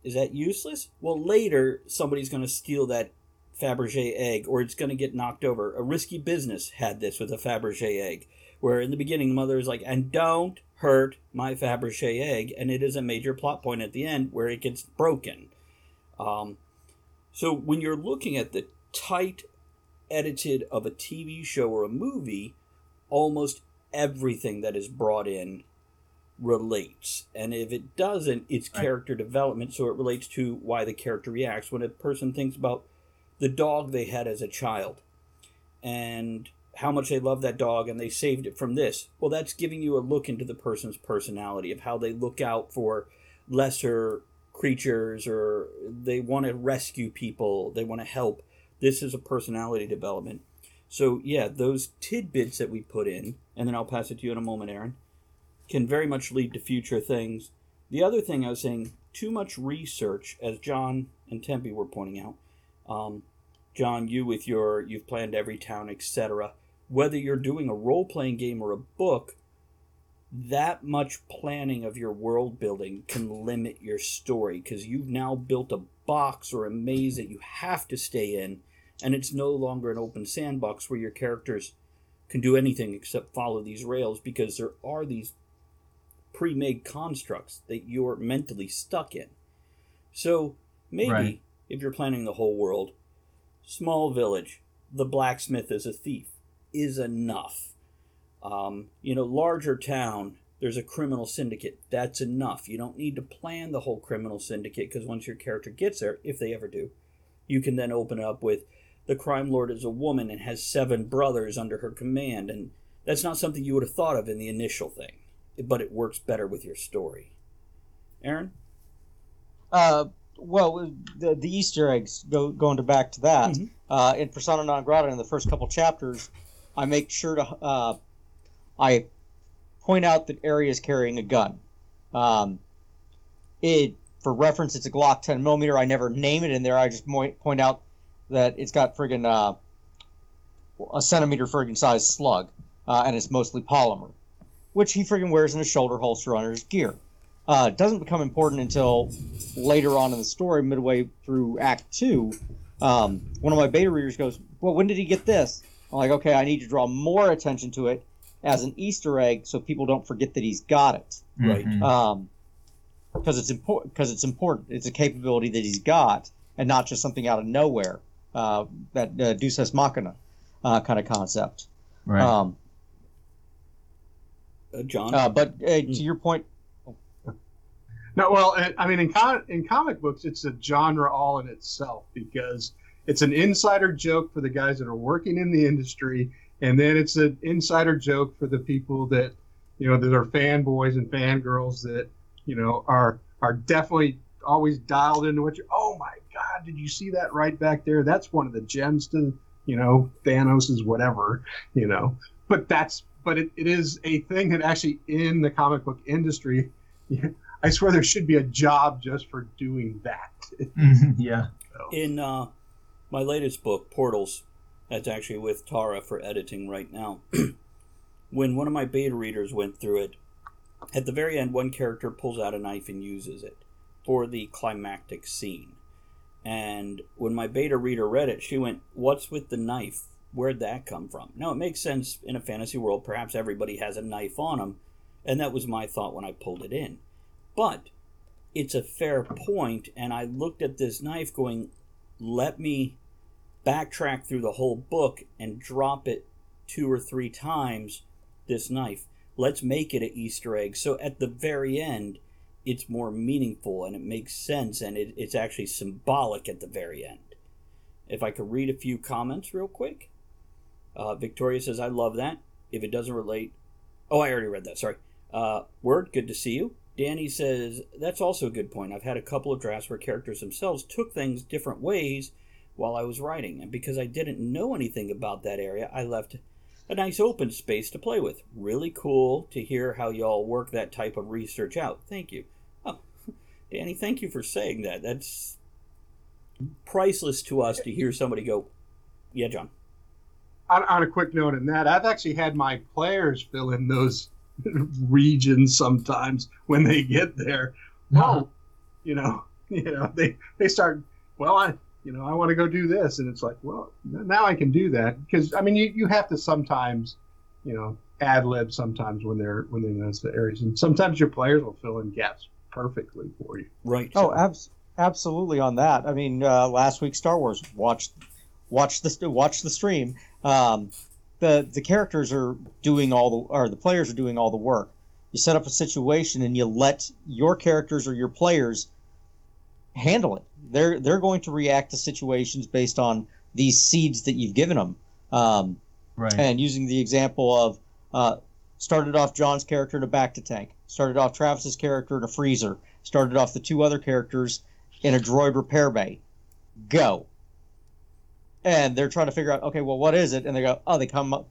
Is that useless? Well, later, somebody's going to steal that Fabergé egg, or it's going to get knocked over. A Risky Business had this with a Fabergé egg, where in the beginning, the mother is like, and don't hurt my Fabergé egg, and it is a major plot point at the end where it gets broken. So when you're looking at the tight edited of a TV show or a movie, almost everything that is brought in relates, and if it doesn't, it's character development, so it relates to why the character reacts. When a person thinks about the dog they had as a child and how much they love that dog and they saved it from this, well, that's giving you a look into the person's personality of how they look out for lesser creatures, or they want to rescue people, they want to help. This is a personality development. So yeah, those tidbits that we put in, and then I'll pass it to you in a moment, Aaron, can very much lead to future things. The other thing I was saying, too much research, as John and Tempe were pointing out. John, you with your, you've planned every town, etc. Whether you're doing a role-playing game or a book, that much planning of your world building can limit your story, because you've now built a box or a maze that you have to stay in, and it's no longer an open sandbox where your characters can do anything except follow these rails, because there are these pre-made constructs that you're mentally stuck in. So maybe, right, if you're planning the whole world, small village, the blacksmith is a thief, is enough. Larger town, there's a criminal syndicate, that's enough. You don't need to plan the whole criminal syndicate, because once your character gets there, if they ever do, you can then open up with the crime lord is a woman and has 7 brothers under her command, and that's not something you would have thought of in the initial thing, but it works better with your story. Aaron? Well, the Easter eggs, going back to that, mm-hmm. In Persona Non Grata, in the first couple chapters, I make sure to I point out that Aria's carrying a gun. For reference, it's a Glock 10mm. I never name it in there. I just point out that it's got friggin' a centimeter friggin' sized slug, and it's mostly polymer, which he friggin' wears in a shoulder holster on his gear. Doesn't become important until later on in the story, midway through Act 2. One of my beta readers goes, well, when did he get this? I'm like, okay, I need to draw more attention to it as an Easter egg so people don't forget that he's got it. Right. Mm-hmm. Because it's important. It's a capability that he's got and not just something out of nowhere, that Deus Ex Machina kind of concept. Right. John? To your point... No, well, I mean, in comic books, it's a genre all in itself, because it's an insider joke for the guys that are working in the industry, and then it's an insider joke for the people that, that are fanboys and fangirls that, are definitely always dialed into what you're, oh my God, did you see that right back there? That's one of the gems to, Thanos is whatever, But it is a thing that actually in the comic book industry, I swear there should be a job just for doing that. Mm-hmm, yeah. So. In my latest book, Portals, that's actually with Tara for editing right now, when one of my beta readers went through it, at the very end, one character pulls out a knife and uses it. for the climactic scene. And when my beta reader read it, she went, "What's with the knife? Where'd that come from?" Now, it makes sense in a fantasy world. Perhaps everybody has a knife on them. And that was my thought when I pulled it in. But it's a fair point, and I looked at this knife going, let me backtrack through the whole book and drop it 2 or 3 times, this knife. Let's make it an Easter egg. So at the very end, it's more meaningful and it makes sense, and it's actually symbolic at the very end. If I could read a few comments real quick. Victoria says, I love that. If it doesn't relate... Oh, I already read that, sorry. Word, good to see you. Danny says, that's also a good point. I've had a couple of drafts where characters themselves took things different ways while I was writing, and because I didn't know anything about that area, I left a nice open space to play with. Really cool to hear how y'all work that type of research out. Thank you. Oh, Danny, thank you for saying that. That's priceless to us to hear somebody go, yeah, John. On a quick note in that, I've actually had my players fill in those regions sometimes when they get there. Oh, you know, they start, well, I want to go do this. And it's like, well, now I can do that. Because, I mean, you have to sometimes, ad-lib sometimes when they're in those areas. And sometimes your players will fill in gaps perfectly for you. Right. Oh, absolutely on that. I mean, last week, Star Wars, watch the stream. The characters are doing the players are doing all the work. You set up a situation and you let your characters or your players handle it. They're going to react to situations based on these seeds that you've given them. Right. And using the example of started off John's character in a back to tank, started off Travis's character in a freezer, started off the 2 other characters in a droid repair bay. Go. And they're trying to figure out, okay, well, what is it? And they go, oh, they come up.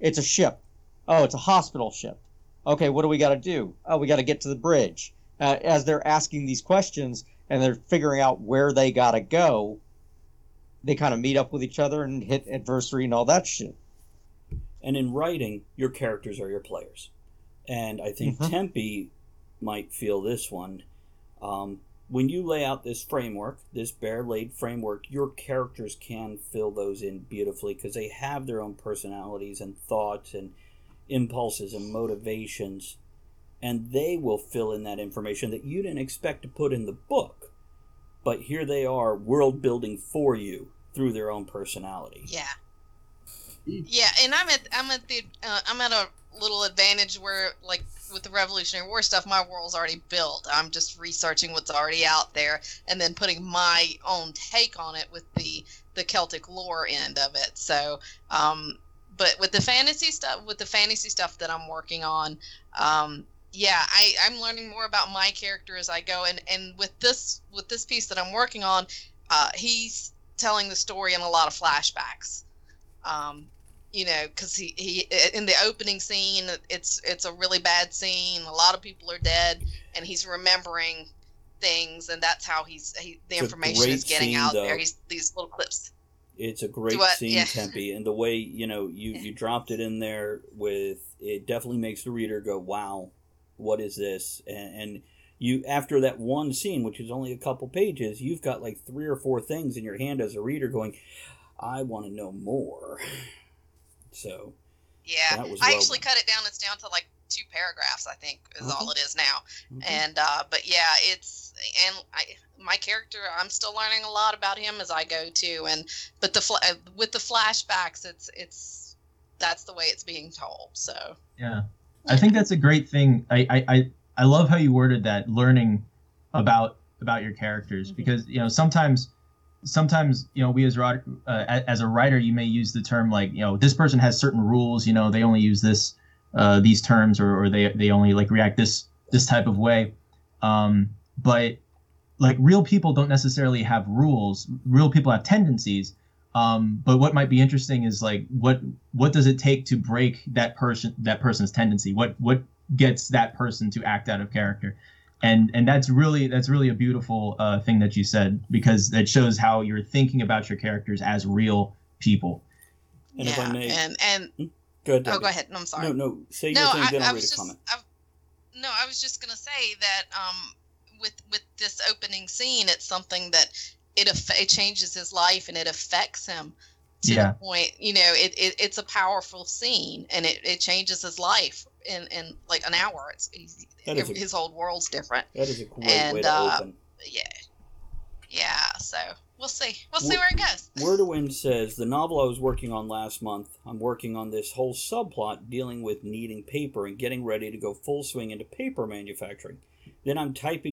It's a ship. Oh, it's a hospital ship. Okay, what do we got to do? Oh, we got to get to the bridge. As they're asking these questions and they're figuring out where they got to go, they kind of meet up with each other and hit adversary and all that shit. And in writing, your characters are your players. And I think Tempe might feel this one. When you lay out this framework, this bare-laid framework, your characters can fill those in beautifully because they have their own personalities and thoughts and impulses and motivations, and they will fill in that information that you didn't expect to put in the book. But here they are world-building for you through their own personality. Yeah. Yeah, and I'm at a little advantage where, like, with the Revolutionary War stuff, my world's already built. I'm just researching what's already out there and then putting my own take on it with the Celtic lore end of it. So, but with the fantasy stuff that I'm working on, I'm learning more about my character as I go. And with this piece that I'm working on, he's telling the story in a lot of flashbacks. Because he in the opening scene, it's a really bad scene. A lot of people are dead, and he's remembering things, and that's how the information is getting out there. He's these little clips. It's a great scene, yeah. Tempe, and the way you dropped it in there with it definitely makes the reader go, "Wow, what is this?" And you, after that one scene, which is only a couple pages, you've got like 3 or 4 things in your hand as a reader going, "I want to know more." So, yeah, I actually cut it down. It's down to like 2 paragraphs, I think, is all it is now. Mm-hmm. And but yeah, my character, I'm still learning a lot about him as I go too. And but with the flashbacks, it's that's the way it's being told. So yeah, I think that's a great thing. I love how you worded that, learning about your characters, because sometimes, we as a writer, you may use the term like, this person has certain rules, they only use this, these terms, or they only like react this type of way. But like real people don't necessarily have rules. Real people have tendencies. But what might be interesting is like, what does it take to break that person's tendency? What gets that person to act out of character? And that's really a beautiful thing that you said, because that shows how you're thinking about your characters as real people. And if I may, and good. Oh, go ahead. No, I'm sorry. No, say your thing. Then I'll read a comment. No, I was just gonna say that with this opening scene, it's something that it changes his life and it affects him to the point, you know, it's a powerful scene and it changes his life in like an hour. His whole world's different. That is a great way to open. Yeah, so we'll see. We'll see where it goes. Wordowin says, the novel I was working on last month, I'm working on this whole subplot dealing with needing paper and getting ready to go full swing into paper manufacturing. Then I'm typing.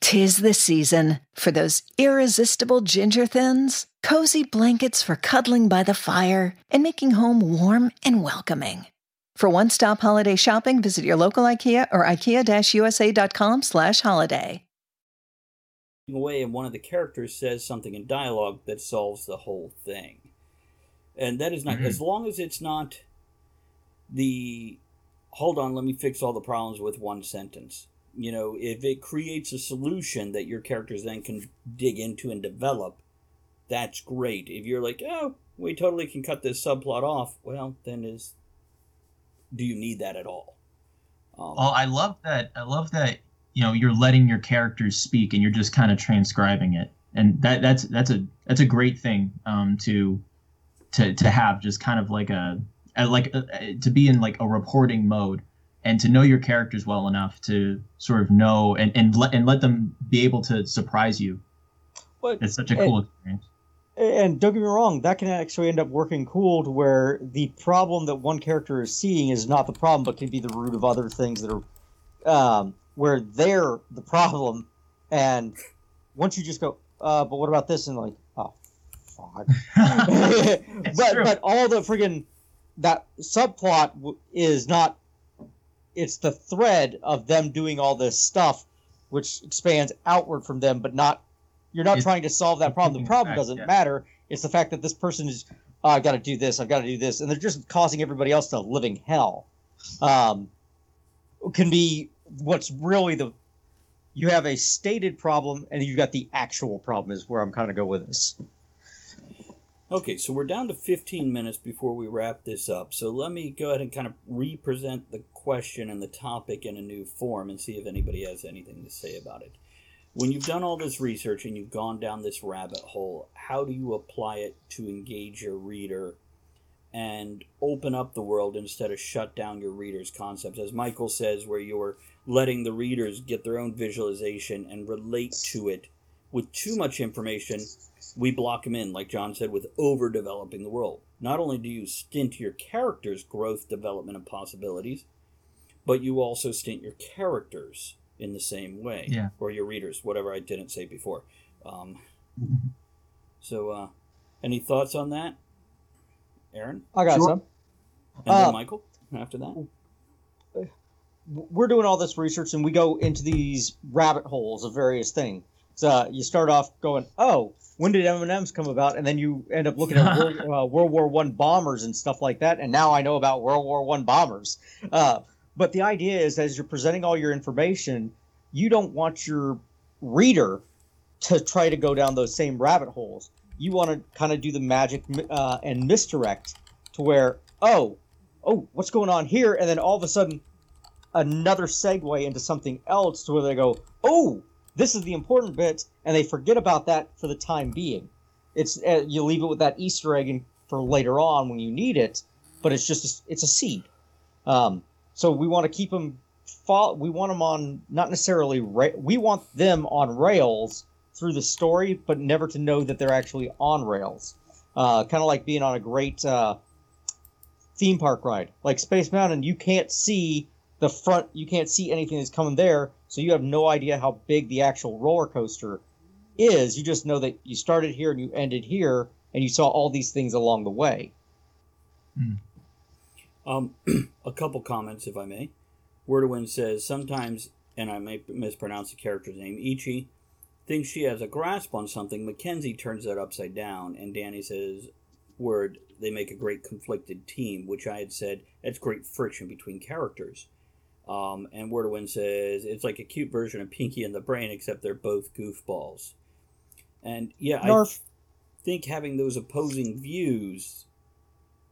'Tis the season for those irresistible ginger thins, cozy blankets for cuddling by the fire, and making home warm and welcoming. For one-stop holiday shopping, visit your local IKEA or ikea-usa.com/holiday. Away, and one of the characters says something in dialogue that solves the whole thing. And that is not, as long as it's not the, hold on, let me fix all the problems with one sentence. You know, if it creates a solution that your characters then can dig into and develop, that's great. If you're like, oh, we totally can cut this subplot off, well, then do you need that at all? I love that. I love that, you know, you're letting your characters speak and you're just kind of transcribing it. And that's a great thing to have, just kind of like to be in like a reporting mode. And to know your characters well enough to sort of know and let them be able to surprise you. But it's such a cool experience. And don't get me wrong, that can actually end up working cool to where the problem that one character is seeing is not the problem, but can be the root of other things that are where they're the problem. And once you just go, but what about this? And like, oh, fuck. but all the friggin' that subplot is not. It's the thread of them doing all this stuff, which expands outward from them, but not. You're not trying to solve that problem. The problem doesn't matter. It's the fact that this person is, oh, I've got to do this, I've got to do this, and they're just causing everybody else a living hell. Can be what's really the. You have a stated problem, and you've got the actual problem. Is where I'm kind of go with this. Okay, so we're down to 15 minutes before we wrap this up. So let me go ahead and kind of re-present the question and the topic in a new form and see if anybody has anything to say about it. When you've done all this research and you've gone down this rabbit hole, how do you apply it to engage your reader and open up the world instead of shut down your reader's concepts? As Michael says, where you're letting the readers get their own visualization and relate to it. With too much information, we block them in, like John said, with overdeveloping the world. Not only do you stint your character's growth, development, and possibilities, but you also stint your characters in the same way, or your readers, whatever I didn't say before. So any thoughts on that? Aaron? I got some. And then Michael, after that? We're doing all this research, and we go into these rabbit holes of various things. So you start off going, oh, when did M&Ms come about? And then you end up looking at World War I bombers and stuff like that. And now I know about World War I bombers. But the idea is, as you're presenting all your information, you don't want your reader to try to go down those same rabbit holes. You want to kind of do the magic and misdirect to where, oh, what's going on here? And then all of a sudden, another segue into something else to where they go, oh, this is the important bit, and they forget about that for the time being. It's you leave it with that Easter egg for later on when you need it, but it's just it's a seed. So we want to keep them. We want them on not necessarily. We want them on rails through the story, but never to know that they're actually on rails. Kind of like being on a great theme park ride, like Space Mountain. You can't see the front. You can't see anything that's coming there. So you have no idea how big the actual roller coaster is. You just know that you started here and you ended here, and you saw all these things along the way. A couple comments, if I may. Wordowin says, sometimes, and I may mispronounce the character's name, Ichi, thinks she has a grasp on something, Mackenzie turns that upside down, and Danny says, word, they make a great conflicted team, which I had said, that's great friction between characters. And Wordwin says, it's like a cute version of Pinky and the Brain, except they're both goofballs. And yeah, North. I think having those opposing views,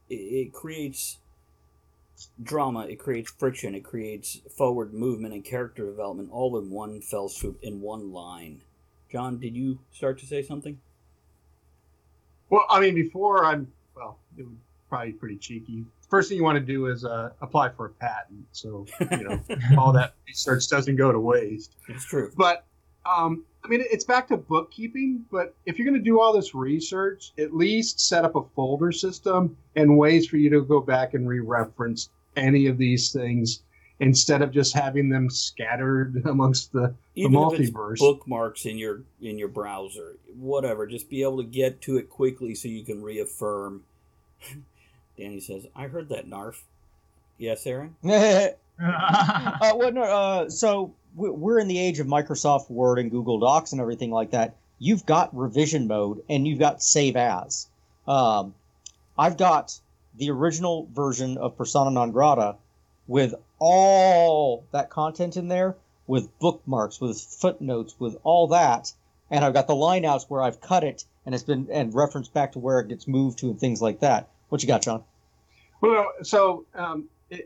it creates drama, it creates friction, it creates forward movement and character development all in one fell swoop, in one line. John, did you start to say something? Well, I mean, it would probably be pretty cheeky. First thing you want to do is apply for a patent, so all that research doesn't go to waste. It's true. But it's back to bookkeeping. But if you're going to do all this research, at least set up a folder system and ways for you to go back and re-reference any of these things instead of just having them scattered amongst the multiverse. It's bookmarks in your browser, whatever. Just be able to get to it quickly so you can reaffirm. Danny says, I heard that, Narf. Yes, Aaron? So we're in the age of Microsoft Word and Google Docs and everything like that. You've got revision mode and you've got save as. I've got the original version of Persona Non Grata with all that content in there, with bookmarks, with footnotes, with all that. And I've got the lineouts where I've cut it and it's been and referenced back to where it gets moved to and things like that. What you got, John? Well, so,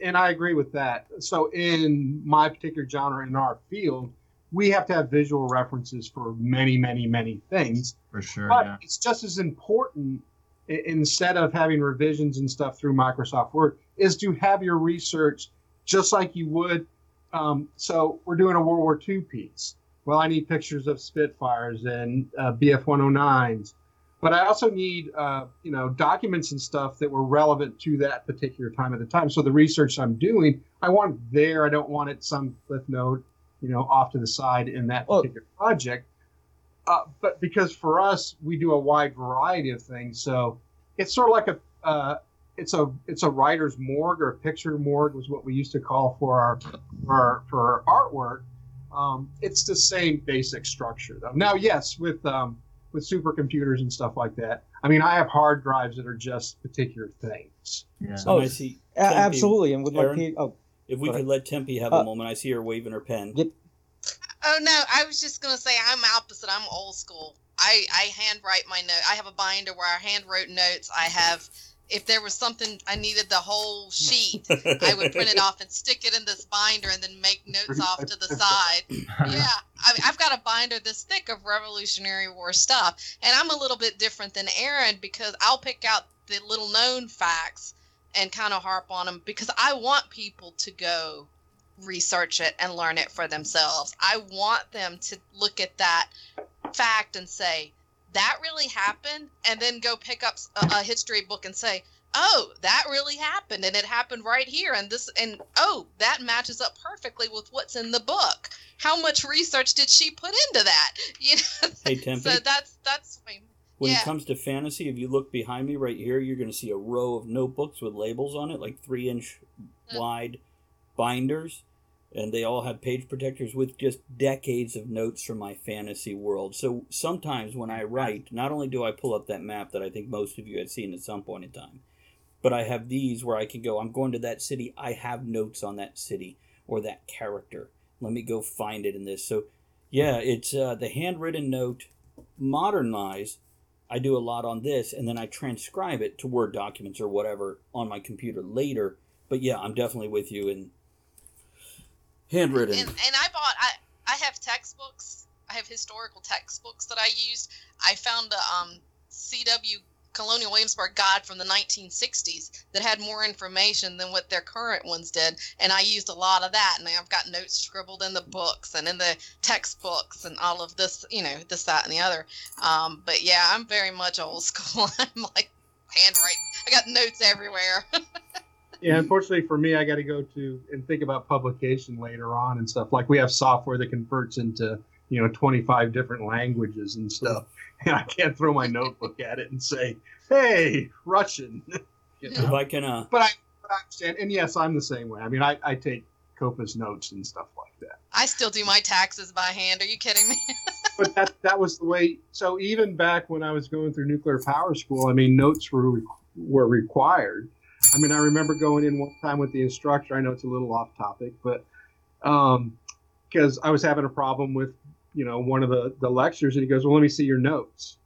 and I agree with that. So in my particular genre, in our field, we have to have visual references for many, many, many things. For sure, but yeah. It's just as important, instead of having revisions and stuff through Microsoft Word, is to have your research just like you would. So we're doing a World War II piece. Well, I need pictures of Spitfires and BF-109s. But I also need, documents and stuff that were relevant to that particular time at the time. So the research I'm doing, I want it there. I don't want it some cliff note, off to the side in that particular project. But because for us, we do a wide variety of things. So it's sort of like it's a writer's morgue, or a picture morgue was what we used to call for our artwork. It's the same basic structure, though. Now, yes, with supercomputers and stuff like that. I mean, I have hard drives that are just particular things. Yeah. So I see. Tempe, absolutely. And with Aaron, if we could let Tempe have a moment. I see her waving her pen. Yep. Oh, no. I was just going to say I'm opposite. I'm old school. I handwrite my notes. I have a binder where I handwrote notes. I have, if there was something I needed the whole sheet, I would print it off and stick it in this binder and then make notes off to the side. Yeah. I mean, I've got a binder this thick of Revolutionary War stuff, and I'm a little bit different than Aaron because I'll pick out the little known facts and kind of harp on them because I want people to go research it and learn it for themselves. I want them to look at that fact and say, that really happened, and then go pick up a history book and say, oh, that really happened, and it happened right here, and oh, that matches up perfectly with what's in the book. How much research did she put into that? Hey, Tempe. So that's when it comes to fantasy, if you look behind me right here, you're going to see a row of notebooks with labels on it, like 3-inch wide binders. And they all have page protectors with just decades of notes from my fantasy world. So sometimes when I write, not only do I pull up that map that I think most of you had seen at some point in time, but I have these where I can go, I'm going to that city, I have notes on that city or that character. Let me go find it in this. So, yeah, it's the handwritten note, modernized. I do a lot on this, and then I transcribe it to Word documents or whatever on my computer later. But, yeah, I'm definitely with you in... handwritten. And I have textbooks. I have historical textbooks that I used. I found a CW Colonial Williamsburg guide from the 1960s that had more information than what their current ones did. And I used a lot of that. And I've got notes scribbled in the books and in the textbooks and all of this, this, that, and the other. But yeah, I'm very much old school. I'm like handwriting. I got notes everywhere. Yeah, unfortunately for me, I got to go to and think about publication later on and stuff. Like we have software that converts into, 25 different languages and stuff. And I can't throw my notebook at it and say, hey, Russian. If I can, but I understand. And yes, I'm the same way. I mean, I take copious notes and stuff like that. I still do my taxes by hand. Are you kidding me? But that was the way. So even back when I was going through nuclear power school, I mean, notes were required. I mean, I remember going in one time with the instructor. I know it's a little off topic, but because I was having a problem with, you know, one of the lectures, and he goes, well, let me see your notes.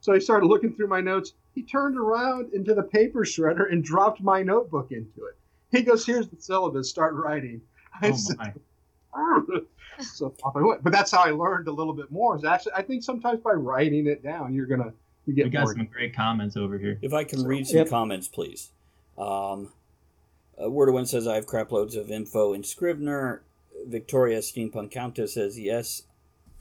So he started looking through my notes. He turned around into the paper shredder and dropped my notebook into it. He goes, here's the syllabus, start writing. So off I went. But that's how I learned a little bit more. Is actually, I think sometimes by writing it down, you're gonna get. We got some great comments over here. If I can read some comments, please. Wordowin says, I have crap loads of info in Scrivener. Victoria Steampunk Countess says, yes.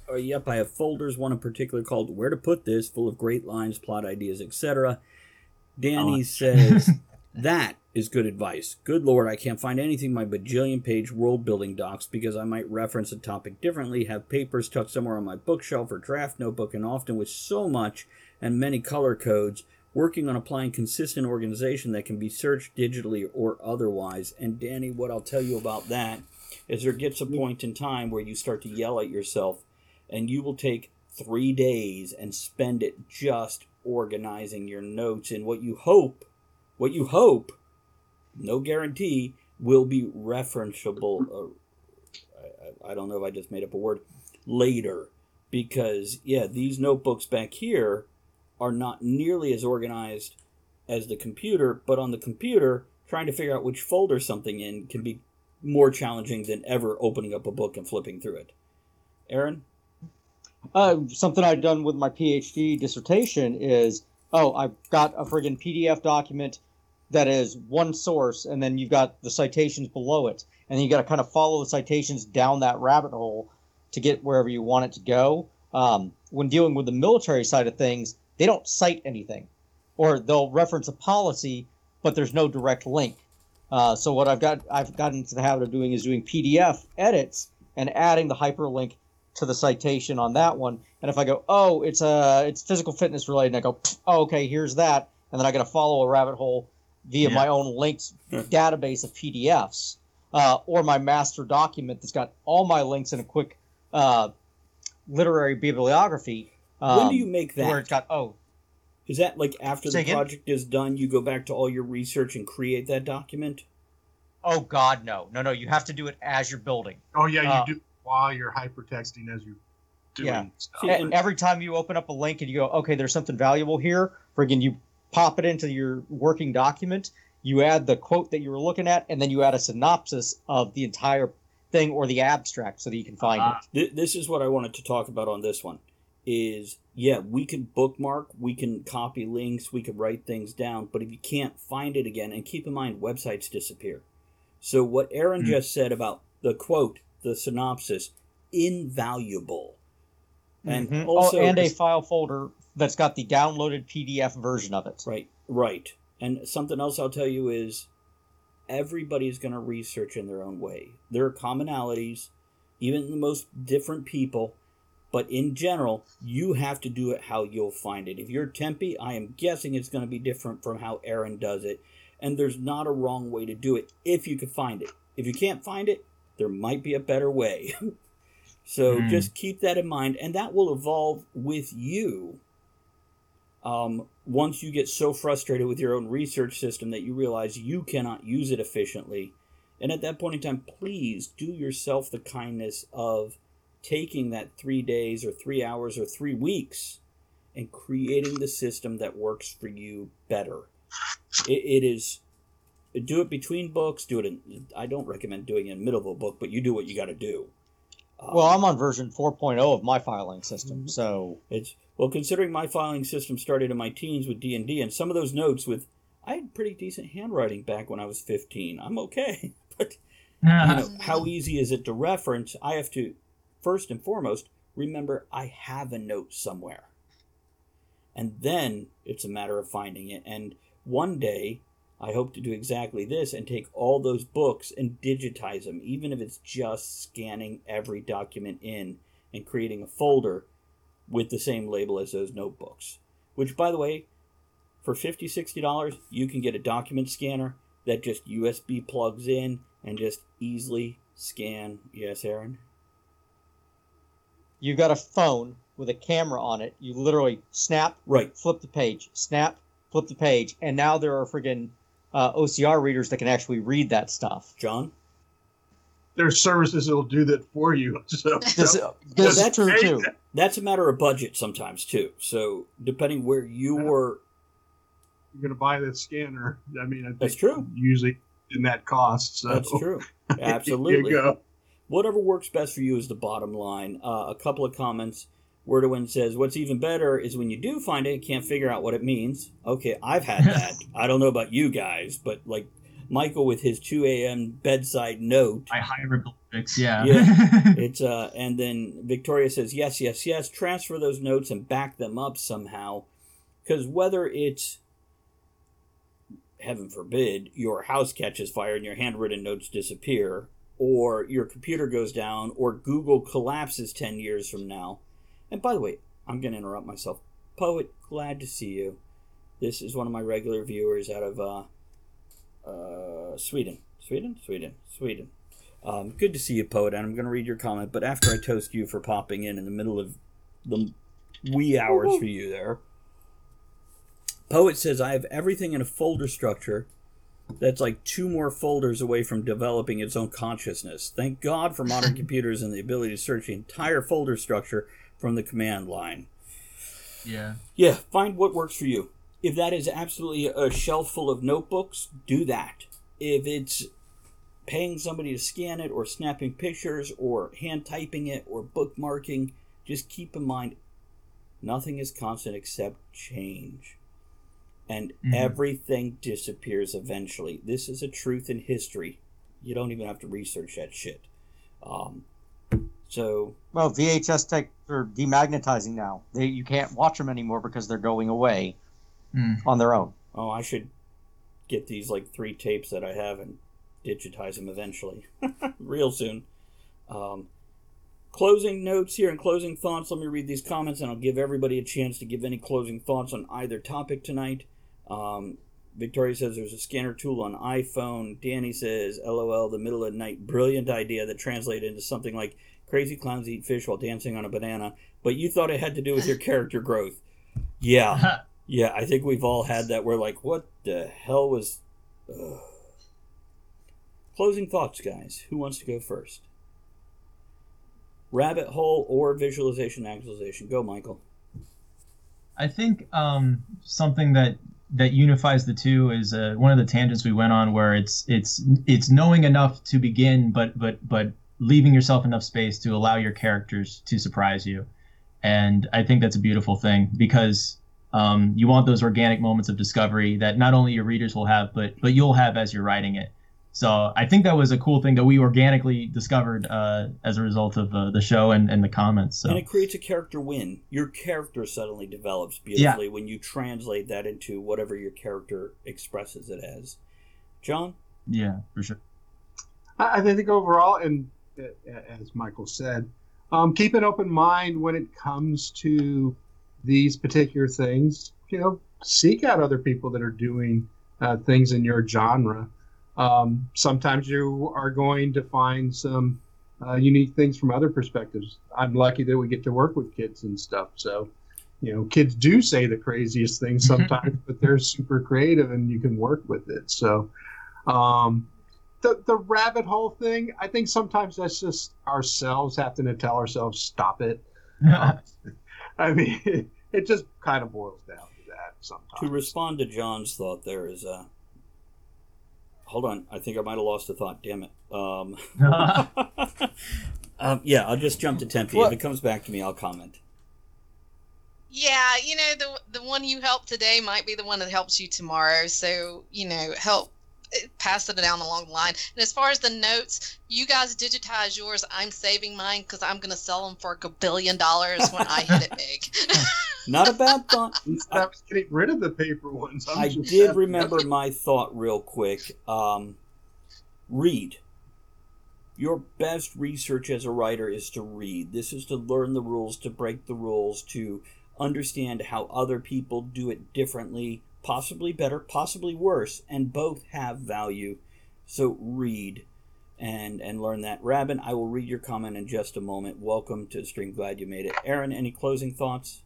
Oh, yep, I have folders, one in particular called Where to Put This, full of great lines, plot ideas, etc. Danny says, that is good advice. Good Lord, I can't find anything in my bajillion-page world-building docs because I might reference a topic differently, have papers tucked somewhere on my bookshelf or draft notebook, and often with so much and many color codes, working on applying consistent organization that can be searched digitally or otherwise. And Danny, what I'll tell you about that is there gets a point in time where you start to yell at yourself, and you will take 3 days and spend it just organizing your notes in what you hope, no guarantee, will be referenceable. I don't know if I just made up a word, later. Because, yeah, these notebooks back here are not nearly as organized as the computer, but on the computer, trying to figure out which folder something in can be more challenging than ever opening up a book and flipping through it. Aaron? Something I've done with my PhD dissertation is, I've got a friggin' PDF document that is one source, and then you've got the citations below it, and you got to kind of follow the citations down that rabbit hole to get wherever you want it to go. When dealing with the military side of things, they don't cite anything, or they'll reference a policy, but there's no direct link. So what I've gotten into the habit of doing is doing PDF edits and adding the hyperlink to the citation on that one. And if I go, it's physical fitness related, and I go, okay, here's that, and then I got to follow a rabbit hole via my own links database of PDFs, or my master document that's got all my links in a quick literary bibliography. When do you make that? Where it's got, is that like after the project is done, you go back to all your research and create that document? Oh, God, no. No, you have to do it as you're building. Oh, yeah, you do. While you're hypertexting as you're doing stuff. And every time you open up a link and you go, okay, there's something valuable here, friggin' you pop it into your working document, you add the quote that you were looking at, and then you add a synopsis of the entire thing or the abstract so that you can find it. This is what I wanted to talk about on this one is, we can bookmark, we can copy links, we can write things down, but if you can't find it again, and keep in mind, websites disappear. So what Aaron just said about the quote, the synopsis, invaluable. And also and a file folder that's got the downloaded PDF version of it. Right. And something else I'll tell you is everybody's going to research in their own way. There are commonalities, even the most different people, but in general, you have to do it how you'll find it. If you're Tempe, I am guessing it's going to be different from how Aaron does it, and there's not a wrong way to do it if you can find it. If you can't find it, there might be a better way. So just keep that in mind, and that will evolve with you once you get so frustrated with your own research system that you realize you cannot use it efficiently. And at that point in time, please do yourself the kindness of taking that 3 days or 3 hours or 3 weeks and creating the system that works for you better. It is... Do it between books. Do it in. I don't recommend doing it in the middle of a book, but you do what you got to do. Well, I'm on version 4.0 of my filing system, so it's considering my filing system started in my teens with D&D, and some of those notes I had pretty decent handwriting back when I was 15. I'm okay, but how easy is it to reference? I have to first and foremost remember I have a note somewhere, and then it's a matter of finding it. And one day, I hope to do exactly this and take all those books and digitize them, even if it's just scanning every document in and creating a folder with the same label as those notebooks. Which, by the way, for $50, $60, you can get a document scanner that just USB plugs in and just easily scan. Yes, Aaron? You got a phone with a camera on it. You literally snap, right, flip the page, snap, flip the page, and now there are friggin' OCR readers that can actually read that stuff. John? There's services that'll do that for you. So, that's true too. That. That's a matter of budget sometimes too. So depending where you were, you're going to buy that scanner. I mean, I think that's true. Usually in that cost. So. That's true. Absolutely. You go. Whatever works best for you is the bottom line. A couple of comments. Wordowin says, "What's even better is when you do find it, you can't figure out what it means." Okay, I've had that. I don't know about you guys, but like. Michael with his 2 a.m. bedside note. I hieroglyphics, yeah. It's and then Victoria says, yes, transfer those notes and back them up somehow. Because whether it's, heaven forbid, your house catches fire and your handwritten notes disappear, or your computer goes down, or Google collapses 10 years from now. And by the way, I'm going to interrupt myself. Poet, glad to see you. This is one of my regular viewers out of... Sweden. Good to see you, Poet, and I'm going to read your comment, but after I toast you for popping in the middle of the wee hours for you there. Poet says, I have everything in a folder structure that's like 2 more folders away from developing its own consciousness. Thank God for modern computers and the ability to search the entire folder structure from the command line. Yeah. Yeah, find what works for you. If that is absolutely a shelf full of notebooks, do that. If it's paying somebody to scan it or snapping pictures or hand typing it or bookmarking, just keep in mind nothing is constant except change. And everything disappears eventually. This is a truth in history. You don't even have to research that shit. Well, VHS tapes are demagnetizing now. You can't watch them anymore because they're going away. On their own. Oh, I should get these like 3 tapes that I have and digitize them eventually. Real soon. Closing notes here and closing thoughts. Let me read these comments and I'll give everybody a chance to give any closing thoughts on either topic tonight. Victoria says there's a scanner tool on iPhone. Danny says, LOL, the middle of night brilliant idea that translated into something like crazy clowns eat fish while dancing on a banana. But you thought it had to do with your character growth. Yeah. Yeah, I think we've all had that. We're like, what the hell was... Ugh. Closing thoughts, guys. Who wants to go first? Rabbit hole or visualization, actualization? Go, Michael. I think something that unifies the two is one of the tangents we went on where it's knowing enough to begin, but leaving yourself enough space to allow your characters to surprise you. And I think that's a beautiful thing because... you want those organic moments of discovery that not only your readers will have, but you'll have as you're writing it. So I think that was a cool thing that we organically discovered as a result of the show and the comments. So. And it creates a character win. Your character suddenly develops beautifully when you translate that into whatever your character expresses it as. John? Yeah, for sure. I think overall, and as Michael said, keep an open mind when it comes to these particular things, seek out other people that are doing things in your genre. Sometimes you are going to find some unique things from other perspectives. I'm lucky that we get to work with kids and stuff. So, kids do say the craziest things sometimes, but they're super creative and you can work with it. So the rabbit hole thing, I think sometimes that's just ourselves having to tell ourselves, stop it. I mean, it just kind of boils down to that sometimes. To respond to John's thought there is, hold on, I think I might have lost a thought, damn it. Yeah, I'll just jump to Tempe. If it comes back to me, I'll comment. Yeah, the one you helped today might be the one that helps you tomorrow, so, help. Pass it down along the line. And as far as the notes, you guys digitize yours. I'm saving mine because I'm going to sell them for $1 billion when I hit it big. Not a bad thought. I was getting rid of the paper ones. I did remember my thought real quick. Read. Your best research as a writer is to read. This is to learn the rules, to break the rules, to understand how other people do it differently. Possibly better, possibly worse, and both have value. So read. and learn that. Rabin, I will read your comment in just a moment. Welcome to the stream. Glad you made it. Aaron, any closing thoughts?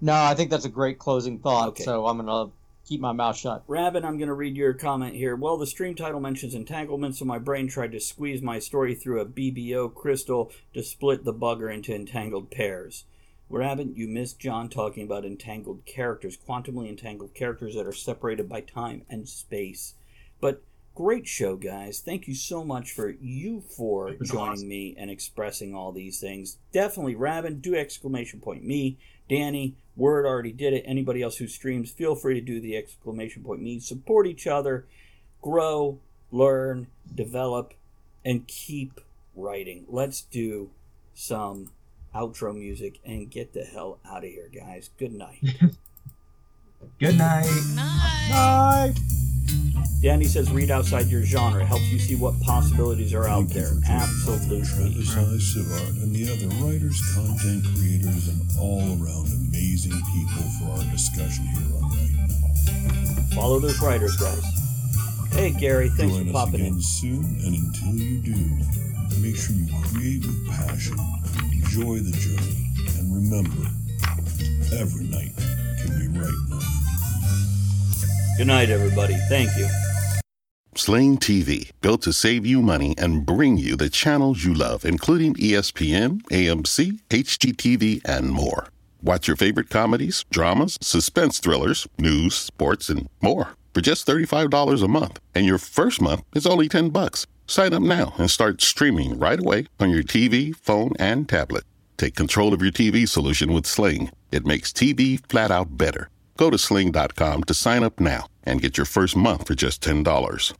No, I think that's a great closing thought, okay. So I'm going to keep my mouth shut. Rabin, I'm going to read your comment here. Well, the stream title mentions entanglement, so my brain tried to squeeze my story through a BBO crystal to split the bugger into entangled pairs. Rabin, you missed John talking about entangled characters, quantumly entangled characters that are separated by time and space. But great show, guys. Thank you so much for you for joining me and expressing all these things. Definitely, Rabin, do exclamation point me. Danny, Word already did it. Anybody else who streams, feel free to do the exclamation point me. Support each other, grow, learn, develop, and keep writing. Let's do some outro music and get the hell out of here, guys. Good night. Good night. Night. Danny says, read outside your genre. Helps you see what possibilities are out there. Absolutely. Travis Sivart and the other writers, content creators, and all-around amazing people for our discussion here on Right Now. Follow those writers, guys. Hey, Gary, thanks for popping in. Join us again soon, and until you do, make sure you create with passion, enjoy the journey, and remember, every night can be right now. Good night, everybody. Thank you. Sling TV, built to save you money and bring you the channels you love, including ESPN, AMC, HGTV, and more. Watch your favorite comedies, dramas, suspense thrillers, news, sports, and more for just $35 a month. And your first month is only $10. Sign up now and start streaming right away on your TV, phone, and tablet. Take control of your TV solution with Sling. It makes TV flat out better. Go to sling.com to sign up now and get your first month for just $10.